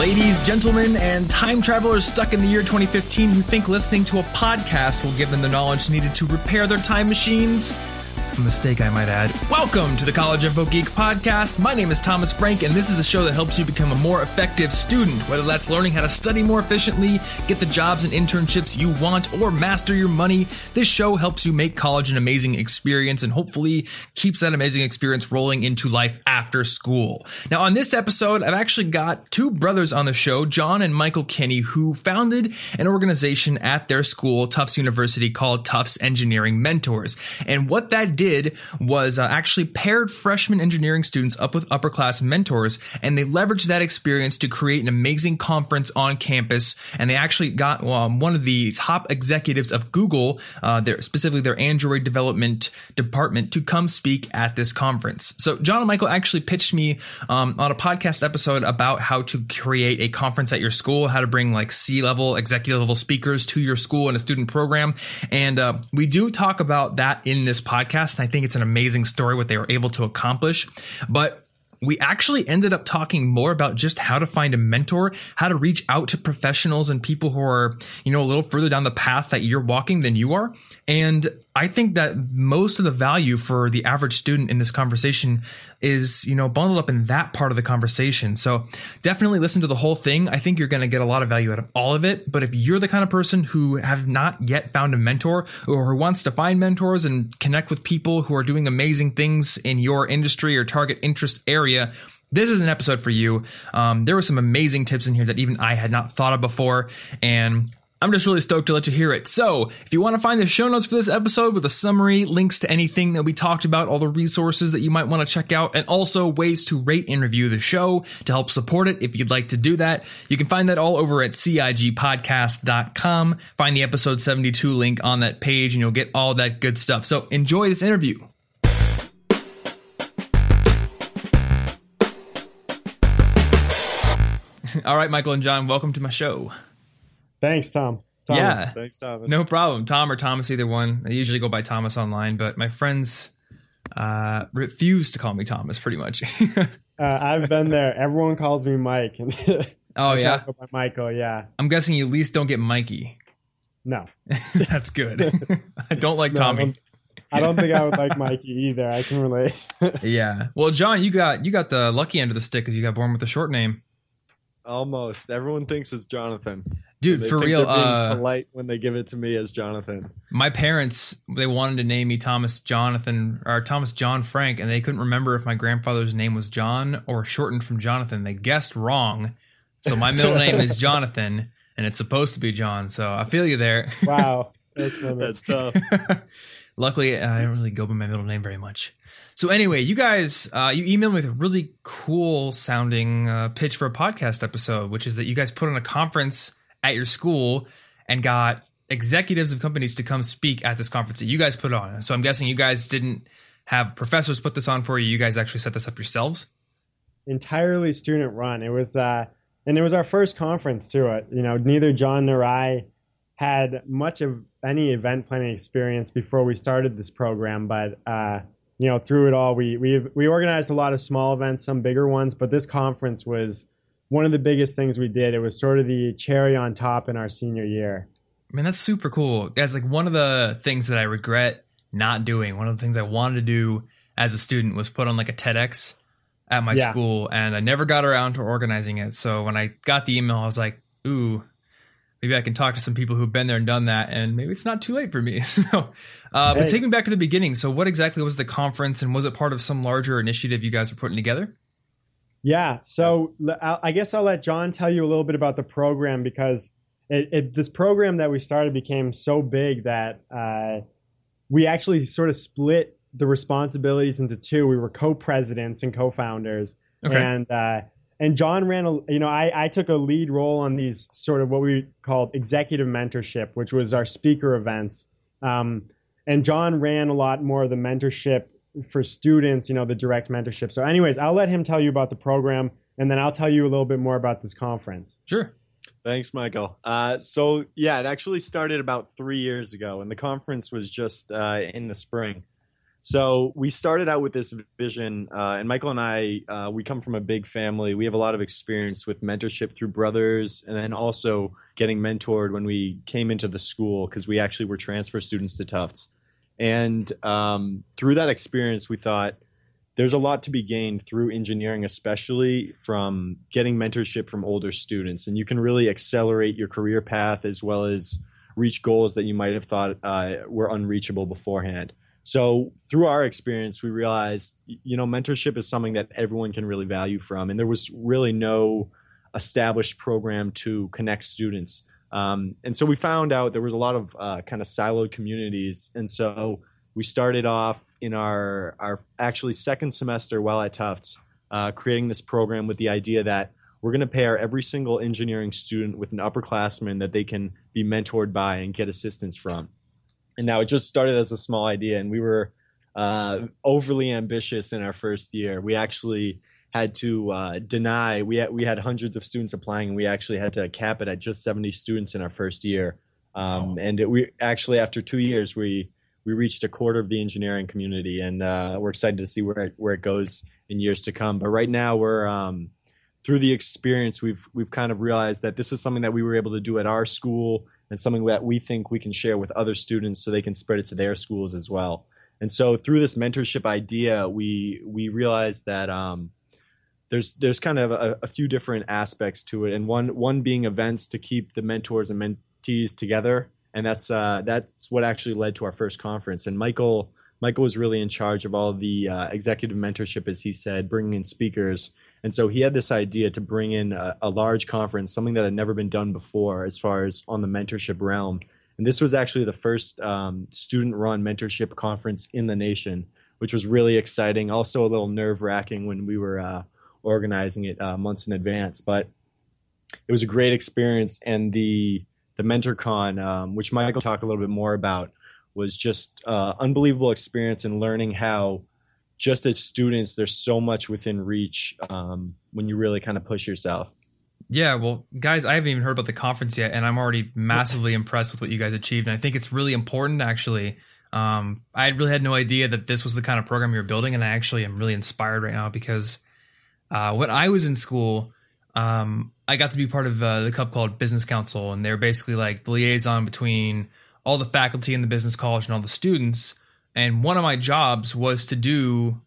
Ladies, gentlemen, and time travelers stuck in the year 2015 who think listening to a podcast will give them the knowledge needed to repair their time machines. A mistake, I might add. Welcome to the College Info Geek podcast. My name is Thomas Frank, and this is a show that helps you become a more effective student, whether that's learning how to study more efficiently, get the jobs and internships you want, or master your money. This show helps you make college an amazing experience and hopefully keeps that amazing experience rolling into life after school. Now, on this episode, I've actually got two brothers on the show, John and Michael Kinney, who founded an organization at their school, Tufts University, called Tufts Engineering Mentors. And what that did was actually paired freshman engineering students up with upperclass mentors, and they leveraged that experience to create an amazing conference on campus. And they actually got one of the top executives of Google, specifically their Android development department, to come speak at this conference. So John and Michael actually pitched me on a podcast episode about how to create a conference at your school, how to bring like C-level, executive-level speakers to your school and a student program. And we do talk about that in this podcast. And I think it's an amazing story what they were able to accomplish. But we actually ended up talking more about just how to find a mentor, how to reach out to professionals and people who are, you know, a little further down the path that you're walking than you are. And I think that most of the value for the average student in this conversation is, you know, bundled up in that part of the conversation. So definitely listen to the whole thing. I think you're going to get a lot of value out of all of it. But if you're the kind of person who have not yet found a mentor or who wants to find mentors and connect with people who are doing amazing things in your industry or target interest area, this is an episode for you. There were some amazing tips in here that even I had not thought of before, and I'm just really stoked to let you hear it. So if you want to find the show notes for this episode with a summary, links to anything that we talked about, all the resources that you might want to check out, and also ways to rate and review the show to help support it, if you'd like to do that, you can find that all over at CIGpodcast.com. Find the episode 72 link on that page, and you'll get all that good stuff. So enjoy this interview. All right, Michael and John, welcome to my show. Thanks, Tom. Thomas. Yeah. Thanks, Thomas. No problem. Tom or Thomas, either one. I usually go by Thomas online, but my friends refuse to call me Thomas, pretty much. I've been there. Everyone calls me Mike. Oh, yeah? Michael, yeah. I'm guessing you at least don't get Mikey. No. That's good. I don't like Tommy. I don't think I would like Mikey either. I can relate. Yeah. Well, John, you got the lucky end of the stick because you got born with a short name. Almost everyone thinks it's Jonathan, dude. For real, polite when they give it to me as Jonathan. My parents, they wanted to name me Thomas Jonathan or Thomas John Frank, and they couldn't remember if my grandfather's name was John or shortened from Jonathan. They guessed wrong, so my middle name is Jonathan, and it's supposed to be John. So I feel you there. Wow, that's tough. Luckily, I don't really go by my middle name very much. So anyway, you guys, you emailed me with a really cool sounding pitch for a podcast episode, which is that you guys put on a conference at your school and got executives of companies to come speak at this conference that you guys put on. So I'm guessing you guys didn't have professors put this on for you. You guys actually set this up yourselves? Entirely student run. It was, and it was our first conference too. You know, neither John nor I had much of any event planning experience before we started this program, but you know, through it all, we organized a lot of small events, some bigger ones, but this conference was one of the biggest things we did. It was sort of the cherry on top in our senior year. Man, that's super cool. Guys, like one of the things that I regret not doing, one of the things I wanted to do as a student was put on like a TEDx at my school, and I never got around to organizing it. So when I got the email, I was like, ooh, maybe I can talk to some people who've been there and done that, and maybe it's not too late for me. So, but take me back to the beginning. So what exactly was the conference, and was it part of some larger initiative you guys were putting together? Yeah. So I guess I'll let John tell you a little bit about the program, because this program that we started became so big that we actually sort of split the responsibilities into two. We were co-presidents and co-founders. Okay. And John ran, I took a lead role on these sort of what we called executive mentorship, which was our speaker events. And John ran a lot more of the mentorship for students, you know, the direct mentorship. So anyways, I'll let him tell you about the program, and then I'll tell you a little bit more about this conference. Sure. Thanks, Michael. So yeah, it actually started about 3 years ago, and the conference was just in the spring. So we started out with this vision, and Michael and I, we come from a big family. We have a lot of experience with mentorship through brothers, and then also getting mentored when we came into the school, because we actually were transfer students to Tufts. And through that experience, we thought there's a lot to be gained through engineering, especially from getting mentorship from older students. And you can really accelerate your career path as well as reach goals that you might have thought were unreachable beforehand. So through our experience, we realized, you know, mentorship is something that everyone can really value from. And there was really no established program to connect students. And so we found out there was a lot of kind of siloed communities. And so we started off in our actually second semester while at Tufts, creating this program with the idea that we're going to pair every single engineering student with an upperclassman that they can be mentored by and get assistance from. And now it just started as a small idea, and we were overly ambitious in our first year. We actually had to deny. We had hundreds of students applying, and we actually had to cap it at just 70 students in our first year. And we actually, after 2 years, we reached a quarter of the engineering community, and we're excited to see where it goes in years to come. But right now, we're through the experience, we've kind of realized that this is something that we were able to do at our school, and something that we think we can share with other students so they can spread it to their schools as well. And so through this mentorship idea, we realized that there's kind of a few different aspects to it, and one being events to keep the mentors and mentees together, and that's what actually led to our first conference. And Michael was really in charge of all the executive mentorship, as he said, bringing in speakers. And so he had this idea to bring in a large conference, something that had never been done before as far as on the mentorship realm. And this was actually the first student-run mentorship conference in the nation, which was really exciting. Also a little nerve-wracking when we were organizing it months in advance. But it was a great experience. And the MentorCon, which Michael talked a little bit more about, was just unbelievable experience in learning how, just as students, there's so much within reach when you really kind of push yourself. Yeah, well, guys, I haven't even heard about the conference yet, and I'm already massively impressed with what you guys achieved. And I think it's really important, actually. I really had no idea that this was the kind of program you're building, and I actually am really inspired right now because when I was in school, I got to be part of the club called Business Council, and they're basically like the liaison between all the faculty in the business college and all the students. And one of my jobs was to do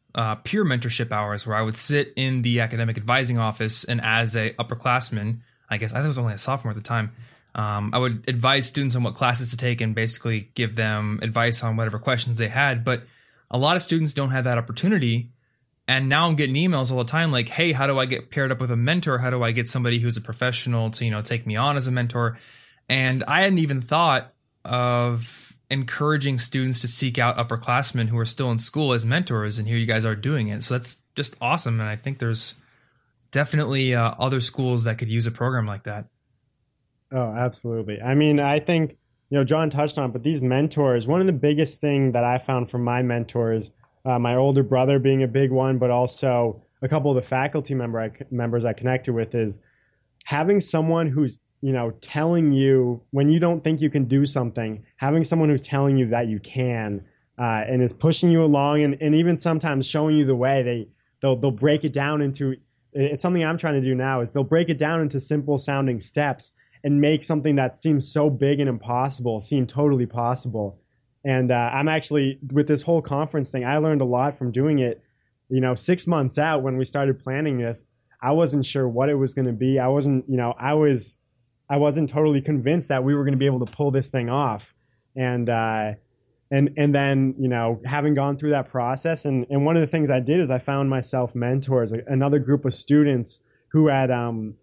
peer mentorship hours where I would sit in the academic advising office. And as a upperclassman, I think I was only a sophomore at the time, I would advise students on what classes to take and basically give them advice on whatever questions they had. But a lot of students don't have that opportunity. And now I'm getting emails all the time like, hey, how do I get paired up with a mentor? How do I get somebody who's a professional to, you know, take me on as a mentor? And I hadn't even thought of encouraging students to seek out upperclassmen who are still in school as mentors, and here you guys are doing it. So that's just awesome, and I think there's definitely other schools that could use a program like that. Oh, absolutely. I mean, I think, you know, John touched on it, but these mentors, one of the biggest thing that I found from my mentors, my older brother being a big one, but also a couple of the faculty members I connected with, is having someone who's, you know, telling you when you don't think you can do something, having someone who's telling you that you can and is pushing you along and even sometimes showing you the way. They'll break it down into, it's something I'm trying to do now, is they'll break it down into simple sounding steps and make something that seems so big and impossible seem totally possible. And I'm actually, with this whole conference thing, I learned a lot from doing it. You know, 6 months out when we started planning this, I wasn't sure what it was going to be. I wasn't totally convinced that we were going to be able to pull this thing off. And then, you know, having gone through that process, and one of the things I did is I found myself mentors, another group of students who had who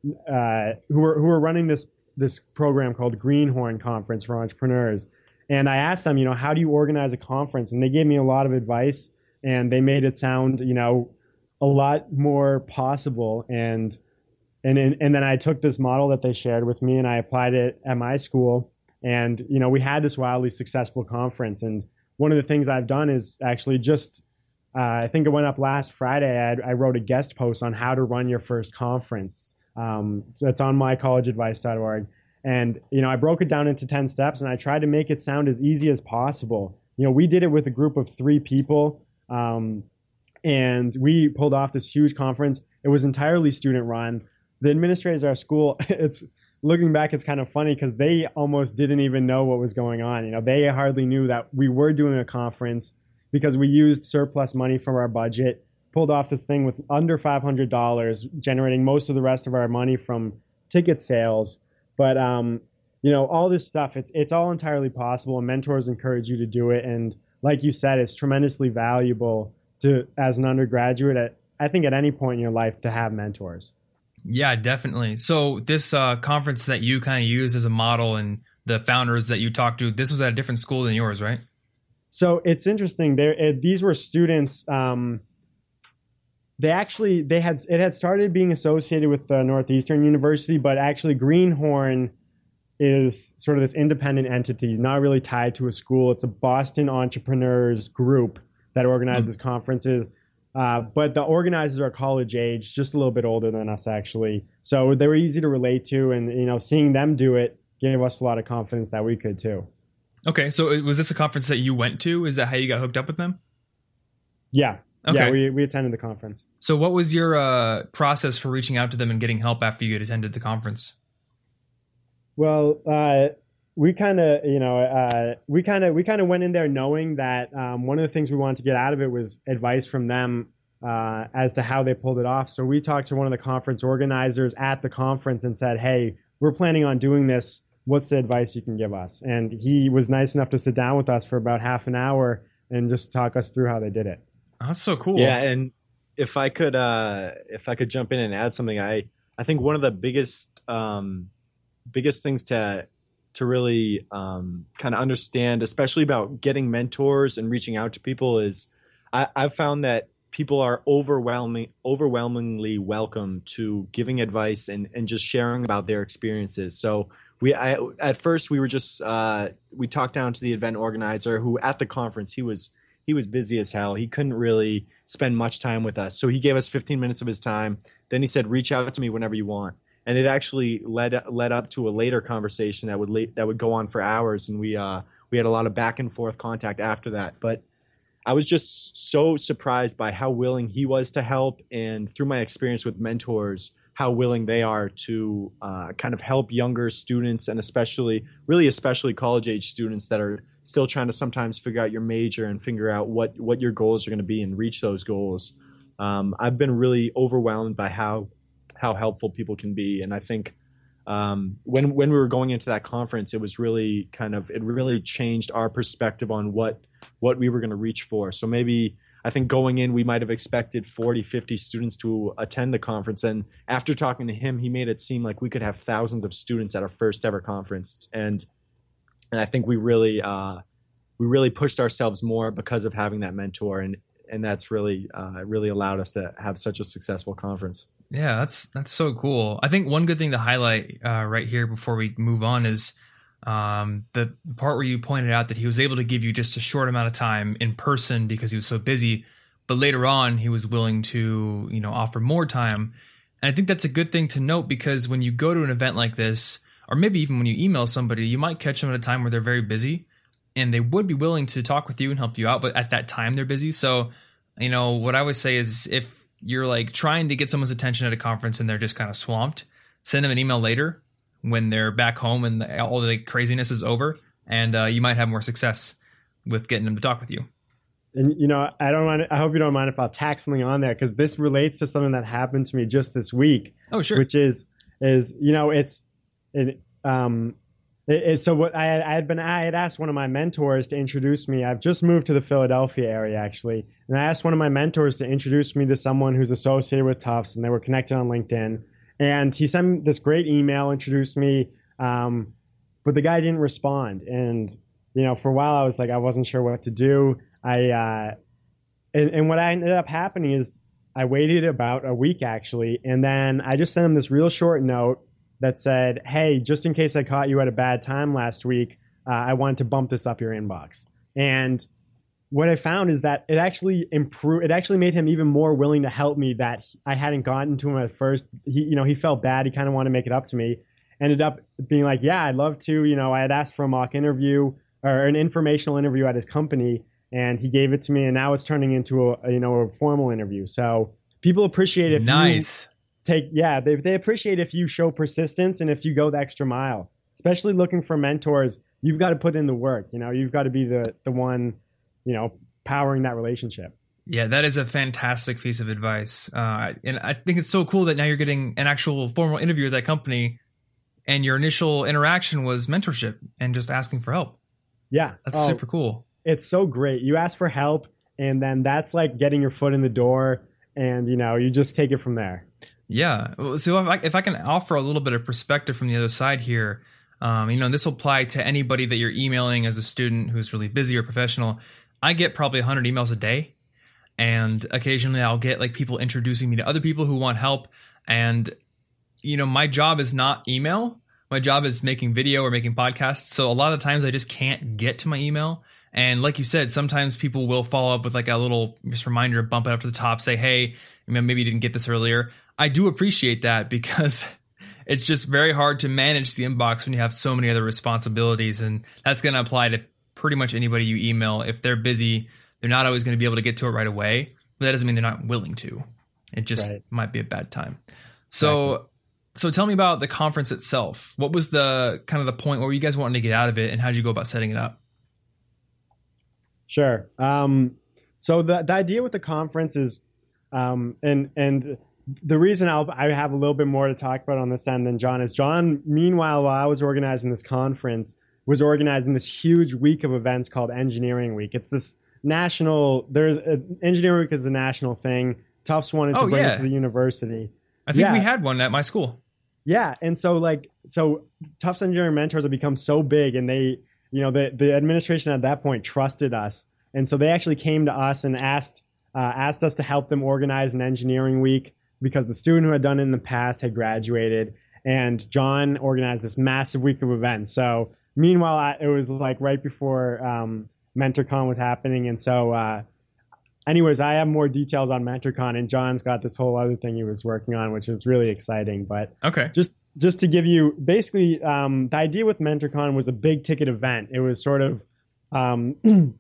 were running this program called Greenhorn Conference for Entrepreneurs. And I asked them, you know, how do you organize a conference? And they gave me a lot of advice, and they made it sound, you know, a lot more possible. And then I took this model that they shared with me and I applied it at my school. And, you know, we had this wildly successful conference. And one of the things I've done is actually just, I think it went up last Friday, I wrote a guest post on how to run your first conference. So it's on mycollegeadvice.org. And, you know, I broke it down into 10 steps and I tried to make it sound as easy as possible. You know, we did it with a group of 3 people, and we pulled off this huge conference. It was entirely student run. The administrators at our school, it's looking back, it's kind of funny because they almost didn't even know what was going on. You know, they hardly knew that we were doing a conference because we used surplus money from our budget, pulled off this thing with under $500, generating most of the rest of our money from ticket sales. But, you know, all this stuff, it's all entirely possible, and mentors encourage you to do it. And like you said, it's tremendously valuable to, as an undergraduate, I think at any point in your life, to have mentors. Yeah, definitely. So this conference that you kind of use as a model and the founders that you talked to, this was at a different school than yours, right? So it's interesting. These were students. It had started being associated with the Northeastern University, but actually Greenhorn is sort of this independent entity, not really tied to a school. It's a Boston entrepreneurs group that organizes conferences. But the organizers are college age, just a little bit older than us, actually. So they were easy to relate to. And, you know, seeing them do it gave us a lot of confidence that we could, too. OK, so was this a conference that you went to? Is that how you got hooked up with them? Yeah. Okay. Yeah, we attended the conference. So what was your process for reaching out to them and getting help after you had attended the conference? Well, we kind of went in there knowing that one of the things we wanted to get out of it was advice from them as to how they pulled it off. So we talked to one of the conference organizers at the conference and said, hey, we're planning on doing this. What's the advice you can give us? And he was nice enough to sit down with us for about half an hour and just talk us through how they did it. Oh, that's so cool. Yeah. And if I could jump in and add something, I think one of the biggest things to really kind of understand, especially about getting mentors and reaching out to people, is I've found that people are overwhelmingly welcome to giving advice and just sharing about their experiences. So we talked down to the event organizer, who at the conference, he was busy as hell. He couldn't really spend much time with us. So he gave us 15 minutes of his time. Then he said, reach out to me whenever you want. And it actually led up to a later conversation that would go on for hours, and we had a lot of back and forth contact after that. But I was just so surprised by how willing he was to help, and through my experience with mentors, how willing they are to kind of help younger students, and especially college age students that are still trying to sometimes figure out your major and figure out what your goals are going to be and reach those goals. I've been really overwhelmed by how helpful people can be. And I think when we were going into that conference, it was really it really changed our perspective on what we were going to reach for. So maybe I think going in, we might've expected 40, 50 students to attend the conference. And after talking to him, he made it seem like we could have thousands of students at our first ever conference. And I think we really pushed ourselves more because of having that mentor. And that's really allowed us to have such a successful conference. Yeah, that's so cool. I think one good thing to highlight right here before we move on is the part where you pointed out that he was able to give you just a short amount of time in person because he was so busy, but later on he was willing to, you know, offer more time. And I think that's a good thing to note, because when you go to an event like this, or maybe even when you email somebody, you might catch them at a time where they're very busy and they would be willing to talk with you and help you out, but at that time they're busy. So, you know, what I always say is, if you're like trying to get someone's attention at a conference and they're just kind of swamped, send them an email later when they're back home and all the craziness is over, and you might have more success with getting them to talk with you. And, you know, I hope you don't mind if I'll tack something on there, because this relates to something that happened to me just this week. Oh, sure. Which is, you know, so what I had asked one of my mentors to introduce me. I've just moved to the Philadelphia area, actually. And I asked one of my mentors to introduce me to someone who's associated with Tufts, and they were connected on LinkedIn. And he sent me this great email, introduced me, but the guy didn't respond. And, you know, for a while I was like, I wasn't sure what to do. And what ended up happening is I waited about a week, actually. And then I just sent him this real short note that said, hey, just in case I caught you at a bad time last week, I wanted to bump this up your inbox. And what I found is that it actually made him even more willing to help me, that I hadn't gotten to him at first. He felt bad. He kind of wanted to make it up to me. Ended up being like, yeah, I'd love to. You know, I had asked for a mock interview. or an informational interview at his company, and he gave it to me, and now it's turning into a formal interview. So people appreciate if they appreciate if you show persistence and if you go the extra mile, especially looking for mentors. You've got to put in the work, you've got to be the one, powering that relationship. Yeah, that is a fantastic piece of advice. And I think it's so cool that now you're getting an actual formal interview at that company and your initial interaction was mentorship and just asking for help. Yeah. That's super cool. It's so great. You ask for help and then that's like getting your foot in the door and, you just take it from there. Yeah. So if I can offer a little bit of perspective from the other side here, this will apply to anybody that you're emailing as a student who's really busy or professional. I get probably 100 emails a day. And occasionally I'll get like people introducing me to other people who want help. And, my job is not email. My job is making video or making podcasts. So a lot of times I just can't get to my email. And like you said, sometimes people will follow up with like a little just reminder, bump it up to the top, say, hey, maybe you didn't get this earlier. I do appreciate that because it's just very hard to manage the inbox when you have so many other responsibilities. And that's going to apply to pretty much anybody you email. If they're busy, they're not always going to be able to get to it right away, but that doesn't mean they're not willing to. It just might be a bad time. So, exactly. So tell me about the conference itself. What was the kind of the point? What were you guys wanting to get out of it, and how did you go about setting it up? Sure. So the idea with the conference is, and the reason I have a little bit more to talk about on this end than John is John. Meanwhile, while I was organizing this conference, was organizing this huge week of events called Engineering Week. It's this national, Engineering Week is a national thing. Tufts wanted to bring it to the university. I think we had one at my school. Yeah. And so Tufts Engineering Mentors have become so big, and they, the administration at that point trusted us. And so they actually came to us and asked us to help them organize an Engineering Week because the student who had done it in the past had graduated, and John organized this massive week of events. So meanwhile, it was like right before, MentorCon was happening, and so anyways, I have more details on MentorCon, and John's got this whole other thing he was working on, which is really exciting. But just to give you basically the idea with MentorCon was a big ticket event. It was sort of it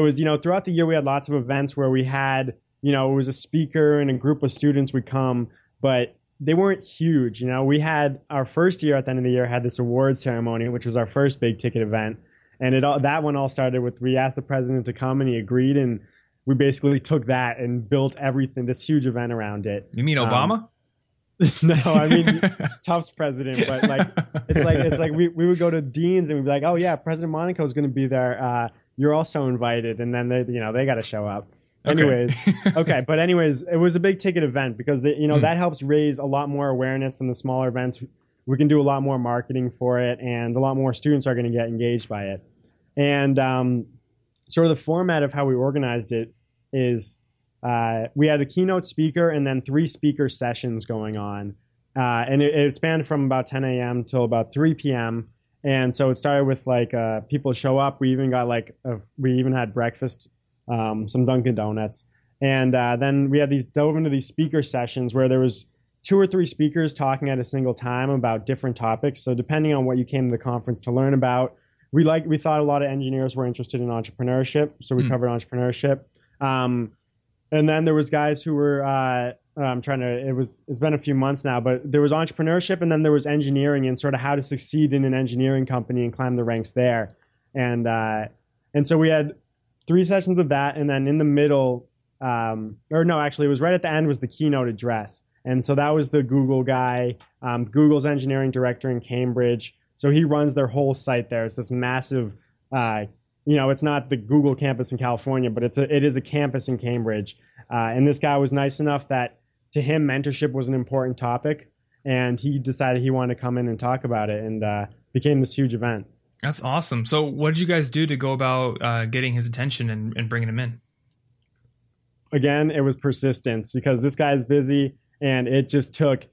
was throughout the year we had lots of events where we had it was a speaker and a group of students would come, but they weren't huge. We had our first year at the end of the year had this award ceremony, which was our first big ticket event. And that one all started with, we asked the president to come and he agreed, and we basically took that and built everything, this huge event around it. You mean Obama? No, I mean Tufts president, but it's like we would go to deans and we'd be like, oh yeah, President Monaco is going to be there. You're also invited, and then they got to show up. Okay. Anyways, it was a big ticket event because that helps raise a lot more awareness than the smaller events. We can do a lot more marketing for it, and a lot more students are going to get engaged by it. And sort of the format of how we organized it is we had a keynote speaker and then 3 speaker sessions going on. And it spanned from about 10 a.m. till about 3 p.m. And so it started with people show up. We even got we even had breakfast, some Dunkin' Donuts. And then we had dove into these speaker sessions where there was 2 or 3 speakers talking at a single time about different topics. So depending on what you came to the conference to learn about, we thought a lot of engineers were interested in entrepreneurship. So we covered entrepreneurship. And then there was guys who were, it's been a few months now, but there was entrepreneurship, and then there was engineering and sort of how to succeed in an engineering company and climb the ranks there. And so we had 3 sessions of that. And then in the middle, it was right at the end was the keynote address. And so that was the Google guy, Google's engineering director in Cambridge. So he runs their whole site there. It's this massive, it's not the Google campus in California, but it is a campus in Cambridge. And this guy was nice enough that to him, mentorship was an important topic. And he decided he wanted to come in and talk about it, and became this huge event. That's awesome. So what did you guys do to go about getting his attention and bringing him in? Again, it was persistence, because this guy is busy. And it just took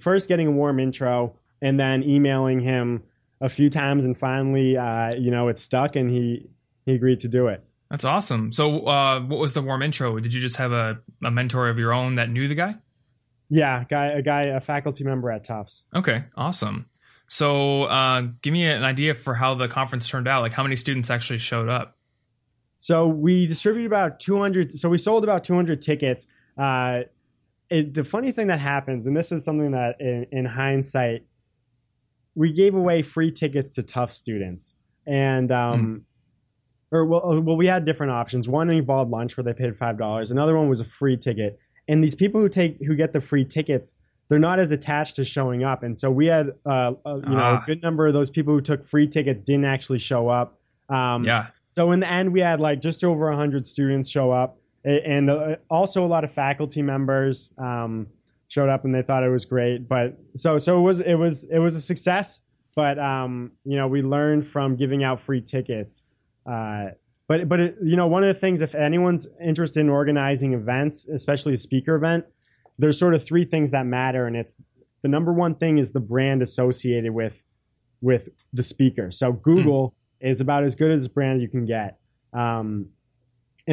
first getting a warm intro, and then emailing him a few times, and finally, it stuck, and he agreed to do it. That's awesome. So what was the warm intro? Did you just have a mentor of your own that knew the guy? Yeah, a faculty member at Tufts. Okay, awesome. So give me an idea for how the conference turned out, like how many students actually showed up. So we distributed about 200. So we sold about 200 tickets. The funny thing that happens, and this is something that in hindsight, we gave away free tickets to Tufts students. And we had different options. One involved lunch where they paid $5. Another one was a free ticket. And these people who get the free tickets, they're not as attached to showing up. And so we had a good number of those people who took free tickets didn't actually show up. So in the end, we had like just over 100 students show up. And also a lot of faculty members showed up, and they thought it was great. But so it was a success. But, we learned from giving out free tickets. But one of the things, if anyone's interested in organizing events, especially a speaker event, there's sort of three things that matter, and it's the number one thing is the brand associated with the speaker. So Google is about as good as brand you can get. And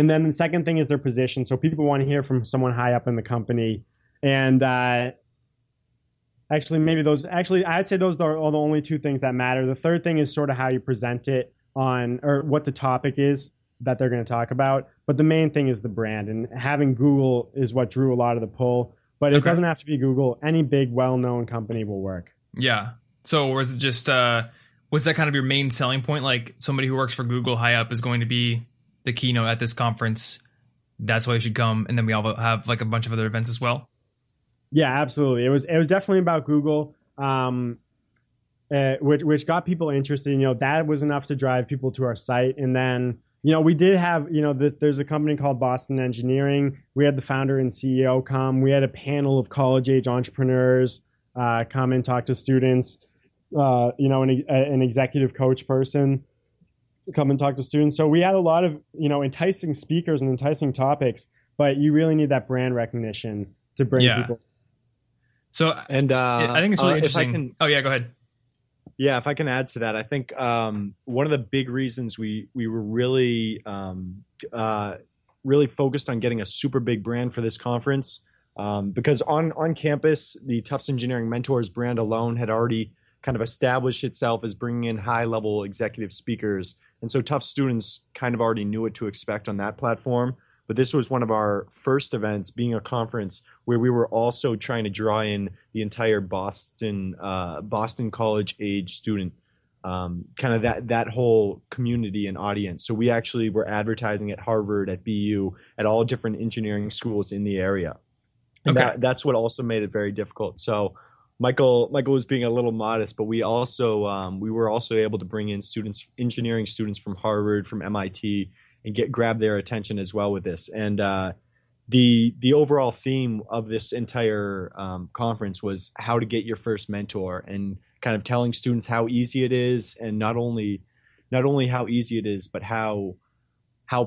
then the second thing is their position. So people want to hear from someone high up in the company. And I'd say those are all the only two things that matter. The third thing is sort of how you present it on, or what the topic is that they're going to talk about. But the main thing is the brand, and having Google is what drew a lot of the pull. But it doesn't have to be Google. Any big, well-known company will work. Yeah. So was it just, was that kind of your main selling point? Like somebody who works for Google high up is going to be the keynote at this conference. That's why you should come. And then we all have like a bunch of other events as well. Yeah, absolutely. It was definitely about Google, which got people interested. That was enough to drive people to our site. And then, we did have, there's a company called Boston Engineering. We had the founder and CEO come. We had a panel of college-age entrepreneurs come and talk to students, an executive coach person come and talk to students. So we had a lot of, enticing speakers and enticing topics, but you really need that brand recognition to bring people. So, and I think it's really interesting. Go ahead. Yeah, if I can add to that, I think one of the big reasons we were really really focused on getting a super big brand for this conference, because on campus, the Tufts Engineering Mentors brand alone had already kind of established itself as bringing in high-level executive speakers. And so Tufts students kind of already knew what to expect on that platform. But this was one of our first events, being a conference where we were also trying to draw in the entire Boston college age student, kind of that whole community and audience. So we actually were advertising at Harvard, at BU, at all different engineering schools in the area. And that's what also made it very difficult. So Michael was being a little modest, but we also we were able to bring in engineering students from Harvard, from MIT, and grab their attention as well with this. And the overall theme of this entire conference was how to get your first mentor, and kind of telling students how easy it is, and not only how easy it is, but how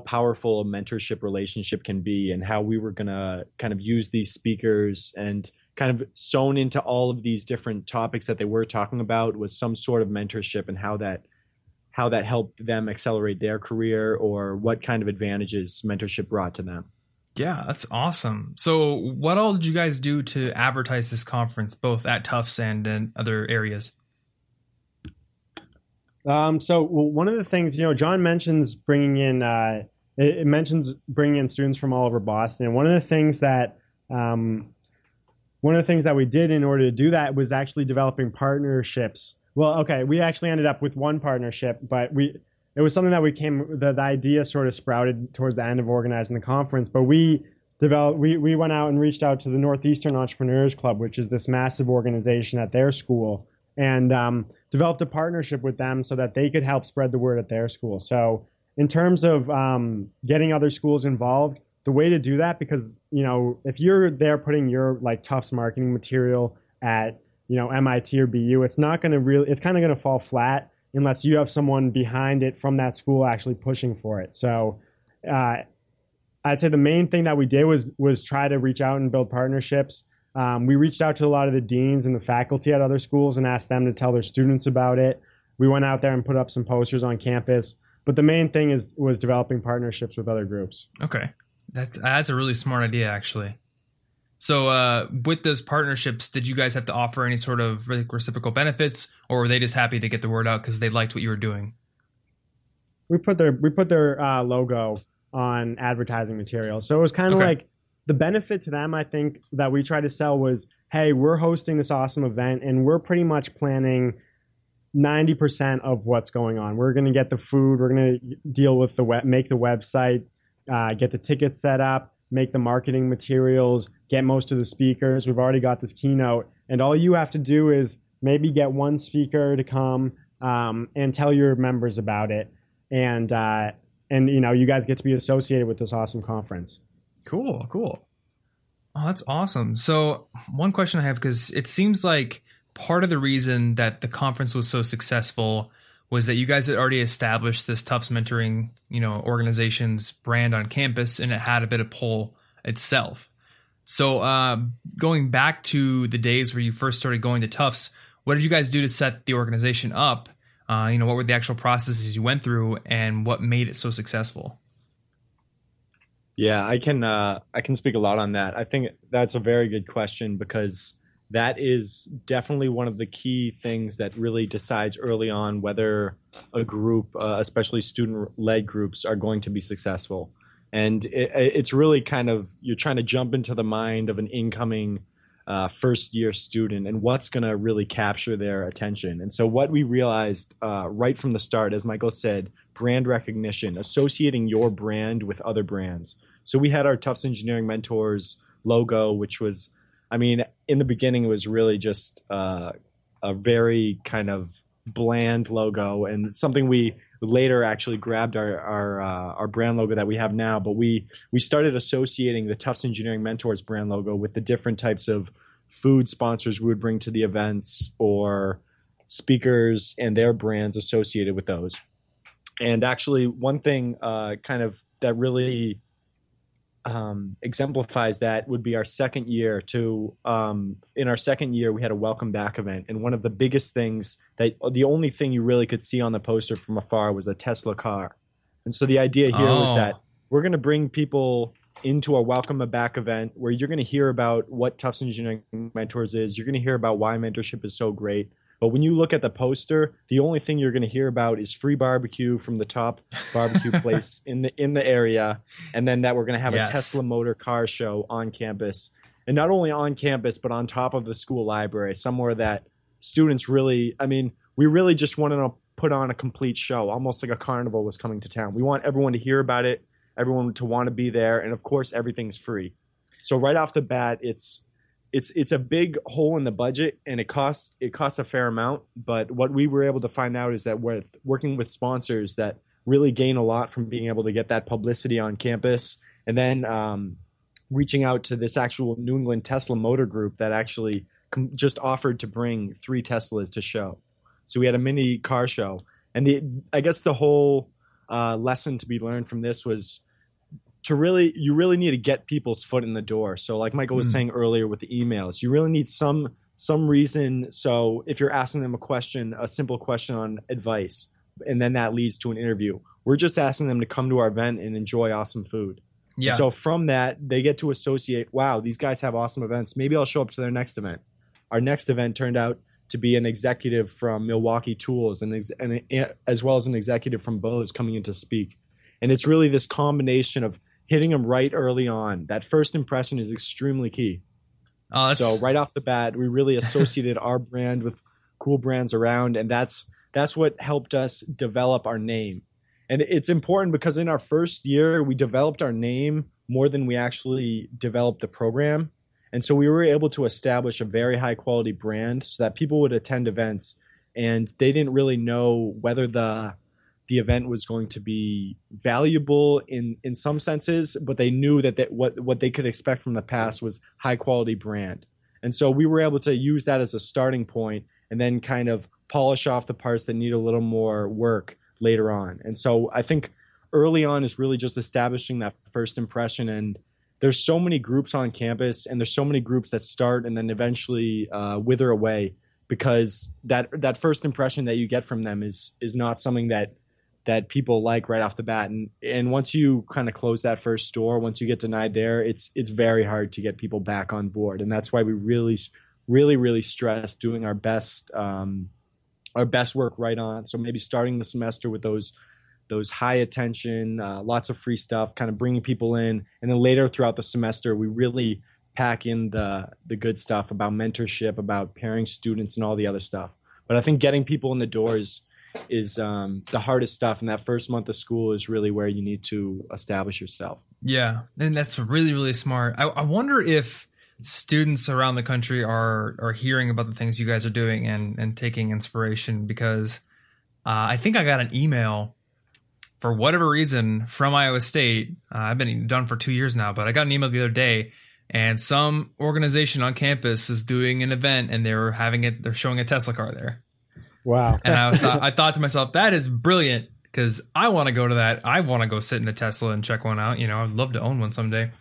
powerful a mentorship relationship can be, and how we were gonna kind of use these speakers and kind of sewn into all of these different topics that they were talking about was some sort of mentorship, and how that helped them accelerate their career, or what kind of advantages mentorship brought to them. Yeah, that's awesome. So what all did you guys do to advertise this conference, both at Tufts and in other areas? One of the things, John mentions bringing in students from all over Boston. And one of the things that we did in order to do that was actually developing partnerships. We actually ended up with one partnership, but the idea sort of sprouted towards the end of organizing the conference. But we went out and reached out to the Northeastern Entrepreneurs Club, which is this massive organization at their school, and developed a partnership with them so that they could help spread the word at their school. So in terms of getting other schools involved, the way to do that, because if you're there putting your like Tufts marketing material at MIT or BU, it's kind of going to fall flat unless you have someone behind it from that school actually pushing for it. So I'd say the main thing that we did was try to reach out and build partnerships. We reached out to a lot of the deans and the faculty at other schools and asked them to tell their students about it. We went out there and put up some posters on campus. But the main thing was developing partnerships with other groups. Okay. That's a really smart idea, actually. So with those partnerships, did you guys have to offer any sort of reciprocal benefits, or were they just happy to get the word out because they liked what you were doing? We put their logo on advertising material. So it was kind of like the benefit to them, I think, that we tried to sell was, hey, we're hosting this awesome event and we're pretty much planning 90% of what's going on. We're going to get the food. We're going to deal with the make the website, get the tickets set up, make the marketing materials, get most of the speakers. We've already got this keynote. And all you have to do is maybe get one speaker to come and tell your members about it. And you know, you guys get to be associated with this awesome conference. Cool, cool. Oh, that's awesome. So one question I have, because it seems like part of the reason that the conference was so successful was that you guys had already established this Tufts Mentoring, you know, organization's brand on campus, and it had a bit of pull itself. So going back to the days where you first started going to Tufts, what did you guys do to set the organization up? You know, what were the actual processes you went through, and what made it so successful? Yeah, I can speak a lot on that. I think that's a very good question, because that is definitely one of the key things that really decides early on whether a group, especially student-led groups, are going to be successful. And it's really kind of, you're trying to jump into the mind of an incoming first-year student and what's going to really capture their attention. And so what we realized right from the start, as Michael said, brand recognition, associating your brand with other brands. So we had our Tufts Engineering Mentors logo, which was, I mean, in the beginning, it was really just a very kind of bland logo, and something we later actually grabbed our brand logo that we have now. But we started associating the Tufts Engineering Mentors brand logo with the different types of food sponsors we would bring to the events, or speakers and their brands associated with those. And actually, one thing kind of that really exemplifies that would be our second year. In our second year, we had a welcome back event. And one of the biggest things, that the only thing you really could see on the poster from afar, was a Tesla car. And so the idea here was that we're going to bring people into a welcome back event where you're going to hear about what Tufts Engineering Mentors is. You're going to hear about why mentorship is so great. But when you look at the poster, the only thing you're going to hear about is free barbecue from the top barbecue place in the area, and then that we're going to have a Tesla motor car show on campus. And not only on campus, but on top of the school library, somewhere that students really – I mean, we really just wanted to put on a complete show, almost like a carnival was coming to town. We want everyone to hear about it, everyone to want to be there, and, of course, everything's free. So right off the bat, it's a big hole in the budget, and it costs a fair amount. But what we were able to find out is that we're working with sponsors that really gain a lot from being able to get that publicity on campus, and then reaching out to this actual New England Tesla Motor Group that actually just offered to bring 3 Teslas to show. So we had a mini car show, and I guess the whole lesson to be learned from this was, you really need to get people's foot in the door. So like Michael was saying earlier with the emails, you really need some reason. So if you're asking them a simple question on advice, and then that leads to an interview, we're just asking them to come to our event and enjoy awesome food. Yeah. And so from that, they get to associate, wow, these guys have awesome events. Maybe I'll show up to their next event. Our next event turned out to be an executive from Milwaukee Tools and as well as an executive from Bose coming in to speak. And it's really this combination of hitting them right early on. That first impression is extremely key. So right off the bat, we really associated our brand with cool brands around, and that's what helped us develop our name. And it's important because in our first year, we developed our name more than we actually developed the program. And so we were able to establish a very high-quality brand so that people would attend events, and they didn't really know whether the event was going to be valuable in some senses, but they knew that what they could expect from the past was high quality brand. And so we were able to use that as a starting point and then kind of polish off the parts that need a little more work later on. And so I think early on is really just establishing that first impression. And there's so many groups on campus, and there's so many groups that start and then eventually wither away, because that first impression that you get from them is not something that that people like right off the bat. And once you kind of close that first door, once you get denied there, it's very hard to get people back on board. And that's why we really stress doing our best work right on. So maybe starting the semester with those high attention, lots of free stuff, kind of bringing people in. And then later throughout the semester, we really pack in the good stuff about mentorship, about pairing students and all the other stuff. But I think getting people in the doors is the hardest stuff, and that first month of school is really where you need to establish yourself. Yeah, and that's really smart. I wonder if students around the country are hearing about the things you guys are doing and taking inspiration, because I think I got an email for whatever reason from Iowa State. I've been done for 2 years now, but I got an email the other day, and some organization on campus is doing an event, and they're showing a Tesla car there. Wow. And I thought to myself, that is brilliant, because I want to go to that. I want to go sit in a Tesla and check one out. You know, I'd love to own one someday.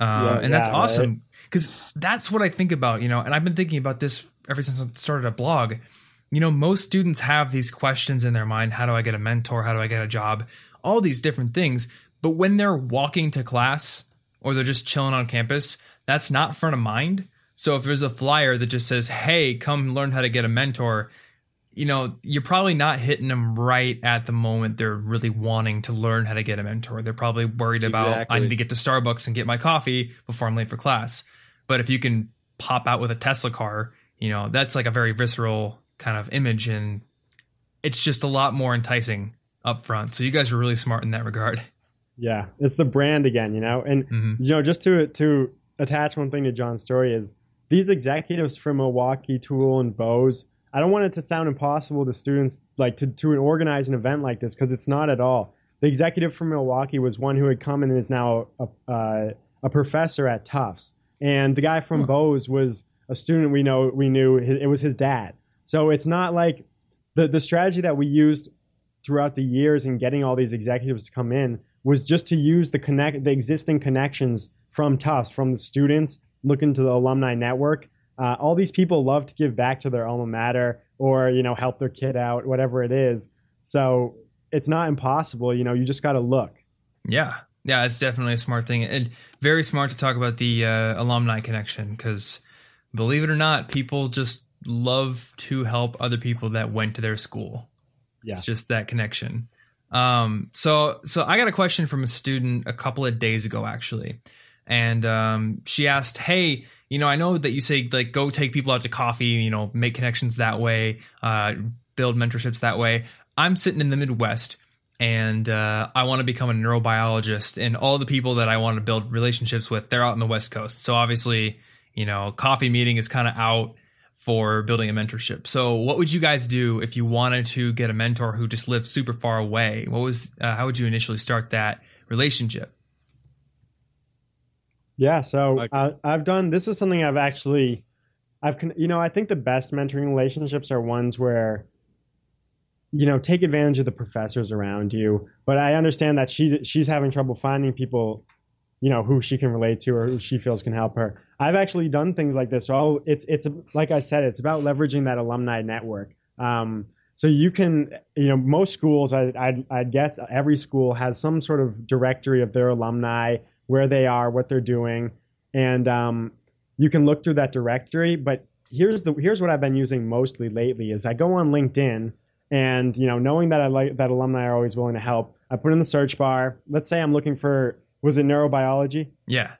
And that's awesome, because that's what I think about, you know, and I've been thinking about this ever since I started a blog. You know, most students have these questions in their mind. How do I get a mentor? How do I get a job? All these different things. But when they're walking to class or they're just chilling on campus, that's not front of mind. So if there's a flyer that just says, hey, come learn how to get a mentor, you know, you're probably not hitting them right at the moment they're really wanting to learn how to get a mentor. They're probably worried about, I need to get to Starbucks and get my coffee before I'm late for class. But if you can pop out with a Tesla car, you know, that's like a very visceral kind of image, and it's just a lot more enticing up front. So you guys are really smart in that regard. Yeah, it's the brand again, you know, and, you know, just to attach one thing to John's story is these executives from Milwaukee Tools and Bose, I don't want it to sound impossible to students, like to organize an event like this, because it's not at all. The executive from Milwaukee was one who had come and is now a professor at Tufts, and the guy from Bose was a student we knew. It was his dad. So it's not like the strategy that we used throughout the years in getting all these executives to come in was just to use the existing connections from Tufts, from the students, look into the alumni network. All these people love to give back to their alma mater, or, you know, help their kid out, whatever it is. So it's not impossible. You know, you just got to look. Yeah. Yeah, it's definitely a smart thing, and very smart to talk about the alumni connection, because believe it or not, people just love to help other people that went to their school. Yeah. It's just that connection. So I got a question from a student a couple of days ago, actually. And she asked, hey, you know, I know that you say, like, go take people out to coffee, you know, make connections that way, build mentorships that way. I'm sitting in the Midwest, and I want to become a neurobiologist, and all the people that I want to build relationships with, they're out on the West Coast. So obviously, you know, coffee meeting is kind of out for building a mentorship. So what would you guys do if you wanted to get a mentor who just lives super far away? How would you initially start that relationship? Yeah, so I think the best mentoring relationships are ones where, you know, take advantage of the professors around you. But I understand that she's having trouble finding people, you know, who she can relate to or who she feels can help her. I've actually done things like this. So it's like I said, it's about leveraging that alumni network. So you can, you know, most schools, I guess every school has some sort of directory of their alumni, where they are, what they're doing. And you can look through that directory. But here's what I've been using mostly lately is I go on LinkedIn, and, you know, knowing that I like that alumni are always willing to help, I put in the search bar, let's say I'm looking for, was it neurobiology? Yeah.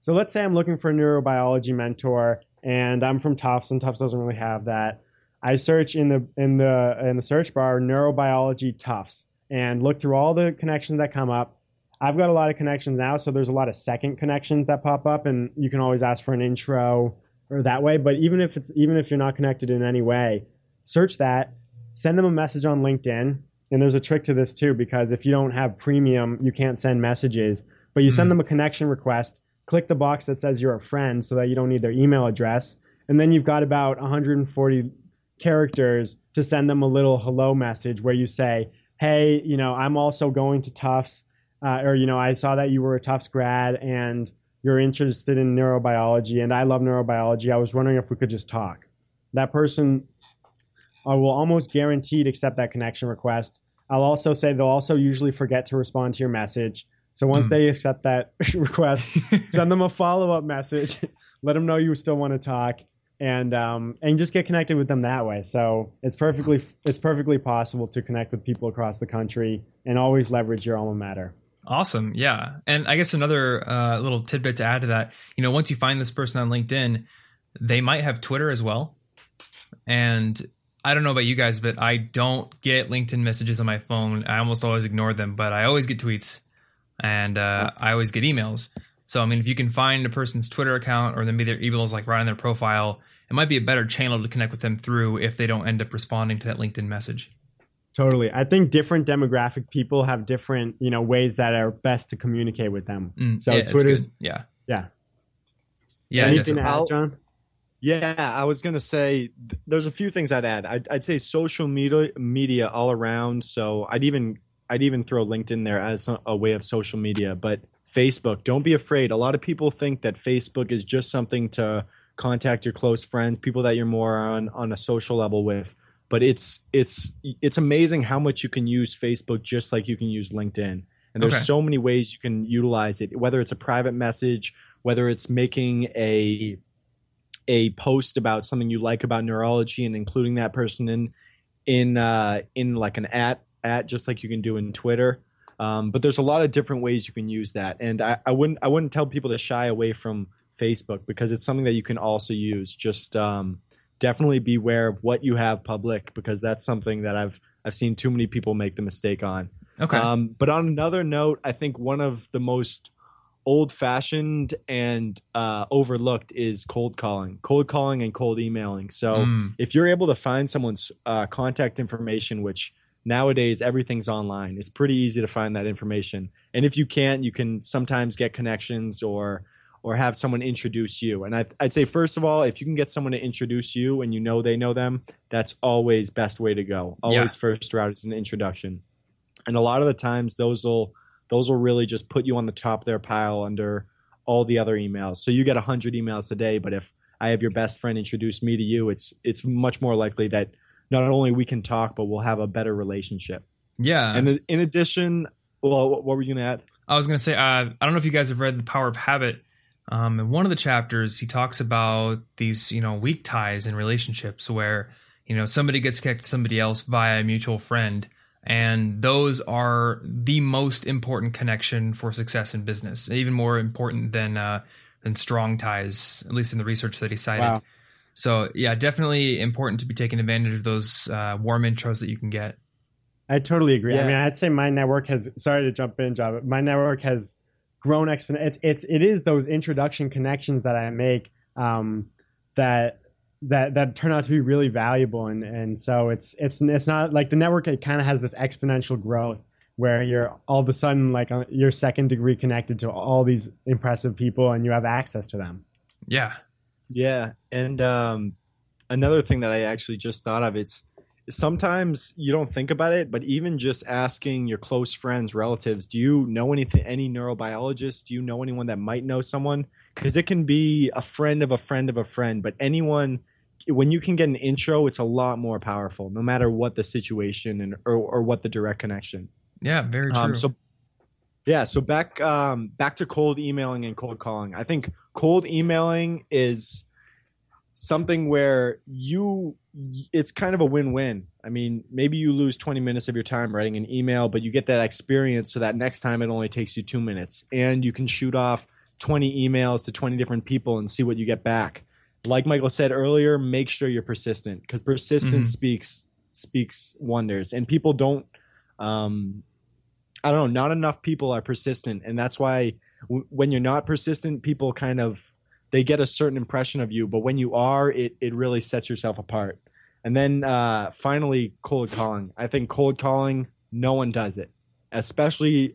So let's say I'm looking for a neurobiology mentor, and I'm from Tufts, and Tufts doesn't really have that. I search in the search bar neurobiology Tufts and look through all the connections that come up. I've got a lot of connections now, so there's a lot of second connections that pop up, and you can always ask for an intro or that way. But even if you're not connected in any way, search that, send them a message on LinkedIn. And there's a trick to this too, because if you don't have premium, you can't send messages, but you send them a connection request, click the box that says you're a friend so that you don't need their email address. And then you've got about 140 characters to send them a little hello message where you say, hey, you know, I'm also going to Tufts. Or, you know, I saw that you were a Tufts grad and you're interested in neurobiology, and I love neurobiology. I was wondering if we could just talk. That person will almost guaranteed accept that connection request. I'll also say they'll also usually forget to respond to your message. So once they accept that request, send them a follow-up message. Let them know you still want to talk, and just get connected with them that way. So it's perfectly possible to connect with people across the country and always leverage your alma mater. Awesome. Yeah. And I guess another little tidbit to add to that, you know, once you find this person on LinkedIn, they might have Twitter as well. And I don't know about you guys, but I don't get LinkedIn messages on my phone. I almost always ignore them, but I always get tweets and I always get emails. So, I mean, if you can find a person's Twitter account or maybe their email is like right on their profile, it might be a better channel to connect with them through if they don't end up responding to that LinkedIn message. Totally. I think different demographic people have different, you know, ways that are best to communicate with them. So yeah, Twitter's Yeah. Anything to add, John? Yeah, I was going to say there's a few things I'd add. I'd say social media all around. So I'd even throw LinkedIn there as a way of social media, but Facebook, don't be afraid. A lot of people think that Facebook is just something to contact your close friends, people that you're more on a social level with. But it's amazing how much you can use Facebook just like you can use LinkedIn. And there's so many ways you can utilize it, whether it's a private message, whether it's making a post about something you like about neurology and including that person in like an at just like you can do in Twitter. But there's a lot of different ways you can use that. And I wouldn't tell people to shy away from Facebook because it's something that you can also use. Just definitely beware of what you have public because that's something that I've seen too many people make the mistake on. Okay. But on another note, I think one of the most old-fashioned and overlooked is cold calling and cold emailing. So if you're able to find someone's contact information, which nowadays, everything's online. It's pretty easy to find that information. And if you can't, you can sometimes get connections or have someone introduce you. And I'd say, first of all, if you can get someone to introduce you and you know they know them, that's always best way to go. Always first route is an introduction. And a lot of the times, those will really just put you on the top of their pile under all the other emails. So you get 100 emails a day, but if I have your best friend introduce me to you, it's much more likely that not only we can talk, but we'll have a better relationship. Yeah. And in addition, well, what were you going to add? I was going to say, I don't know if you guys have read The Power of Habit. In one of the chapters, he talks about these, you know, weak ties in relationships where, you know, somebody gets connected to somebody else via a mutual friend. And those are the most important connection for success in business, even more important than strong ties, at least in the research that he cited. Wow. So, yeah, definitely important to be taking advantage of those warm intros that you can get. I totally agree. Yeah. I mean, I'd say my network has, sorry to jump in, John, but my network has grown exponentially. It is those introduction connections that I make that turn out to be really valuable. And so it's not like the network, it kind of has this exponential growth where you're all of a sudden like you're second degree connected to all these impressive people and you have access to them. Yeah. Yeah. And another thing that I actually just thought of, it's sometimes you don't think about it, but even just asking your close friends, relatives, do you know any neurobiologists? Do you know anyone that might know someone? Because it can be a friend of a friend of a friend. But anyone, when you can get an intro, it's a lot more powerful, no matter what the situation and or what the direct connection. Yeah, very true. So back to cold emailing and cold calling. I think cold emailing is something where it's kind of a win-win. I mean, maybe you lose 20 minutes of your time writing an email, but you get that experience so that next time it only takes you 2 minutes. And you can shoot off 20 emails to 20 different people and see what you get back. Like Michael said earlier, make sure you're persistent because persistence speaks wonders. And people don't I don't know, not enough people are persistent. And that's why when you're not persistent, people kind of, they get a certain impression of you. But when you are, it really sets yourself apart. And then finally, cold calling. I think cold calling, no one does it, especially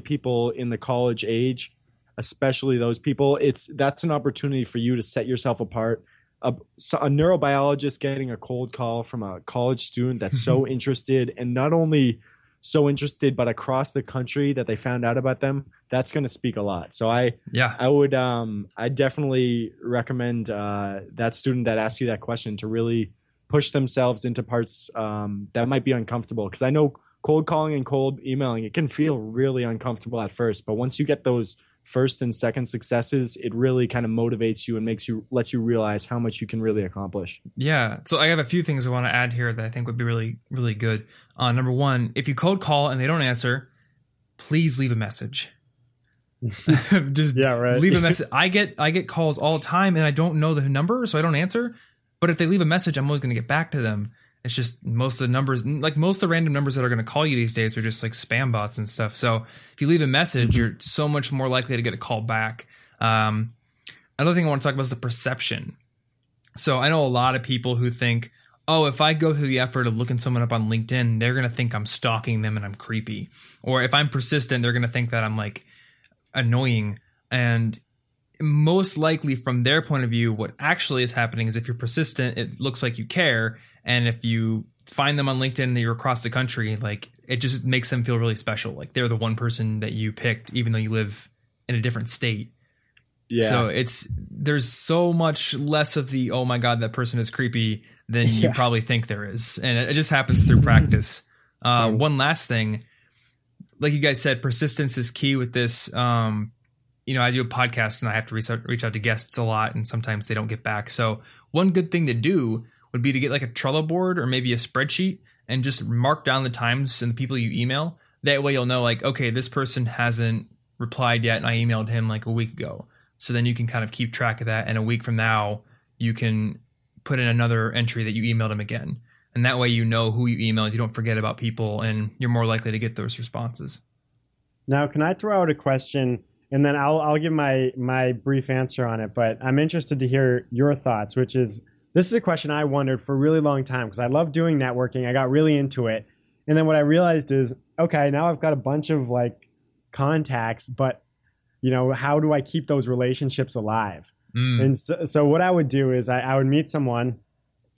people in the college age, especially those people. That's an opportunity for you to set yourself apart. A neurobiologist getting a cold call from a college student that's so interested and not only – so interested, but across the country that they found out about them, that's going to speak a lot. So I definitely recommend that student that asked you that question to really push themselves into parts that might be uncomfortable. Because I know cold calling and cold emailing, it can feel really uncomfortable at first. But once you get those first and second successes, it really kind of motivates you and lets you realize how much you can really accomplish. Yeah. So I have a few things I want to add here that I think would be really, really good. Number one, if you cold call and they don't answer, please leave a message. Just leave a message. I get calls all the time and I don't know the number, so I don't answer. But if they leave a message, I'm always going to get back to them. It's just most of the numbers, like most of the random numbers that are going to call you these days are just like spam bots and stuff. So if you leave a message, you're so much more likely to get a call back. Another thing I want to talk about is the perception. So I know a lot of people who think, oh, if I go through the effort of looking someone up on LinkedIn, they're going to think I'm stalking them and I'm creepy. Or if I'm persistent, they're going to think that I'm like annoying. And most likely from their point of view, what actually is happening is if you're persistent, it looks like you care. And if you find them on LinkedIn and you're across the country, like it just makes them feel really special. Like they're the one person that you picked, even though you live in a different state. Yeah. So there's so much less of the, oh my God, that person is creepy than you probably think there is. And it just happens through practice. One last thing, like you guys said, persistence is key with this. I do a podcast and I have to reach out to guests a lot and sometimes they don't get back. So one good thing to do would be to get like a Trello board or maybe a spreadsheet and just mark down the times and the people you email. That way you'll know like, okay, this person hasn't replied yet and I emailed him like a week ago. So then you can kind of keep track of that. And a week from now, you can put in another entry that you emailed him again. And that way you know who you emailed. You don't forget about people and you're more likely to get those responses. Now, can I throw out a question? And then I'll give my brief answer on it. But I'm interested to hear your thoughts, which is, this is a question I wondered for a really long time because I love doing networking. I got really into it. And then what I realized is, okay, now I've got a bunch of like contacts, but how do I keep those relationships alive? And so what I would do is I would meet someone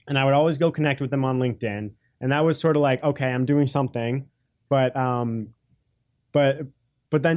and I would always go connect with them on LinkedIn. And that was sort of like, okay, I'm doing something, but then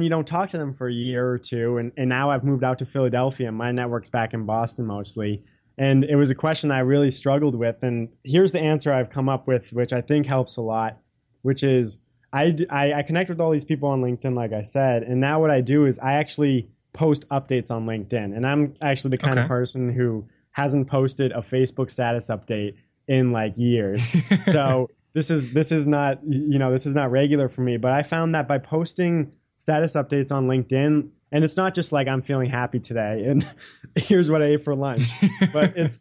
you don't talk to them for a year or two. And now I've moved out to Philadelphia. My network's back in Boston mostly. And it was a question I really struggled with. And here's the answer I've come up with, which I think helps a lot, which is I connect with all these people on LinkedIn, like I said. And now what I do is I actually post updates on LinkedIn. And I'm actually the kind of person who hasn't posted a Facebook status update in like years. So this is not regular for me. But I found that by posting status updates on LinkedIn, and it's not just like I'm feeling happy today and here's what I ate for lunch, but it's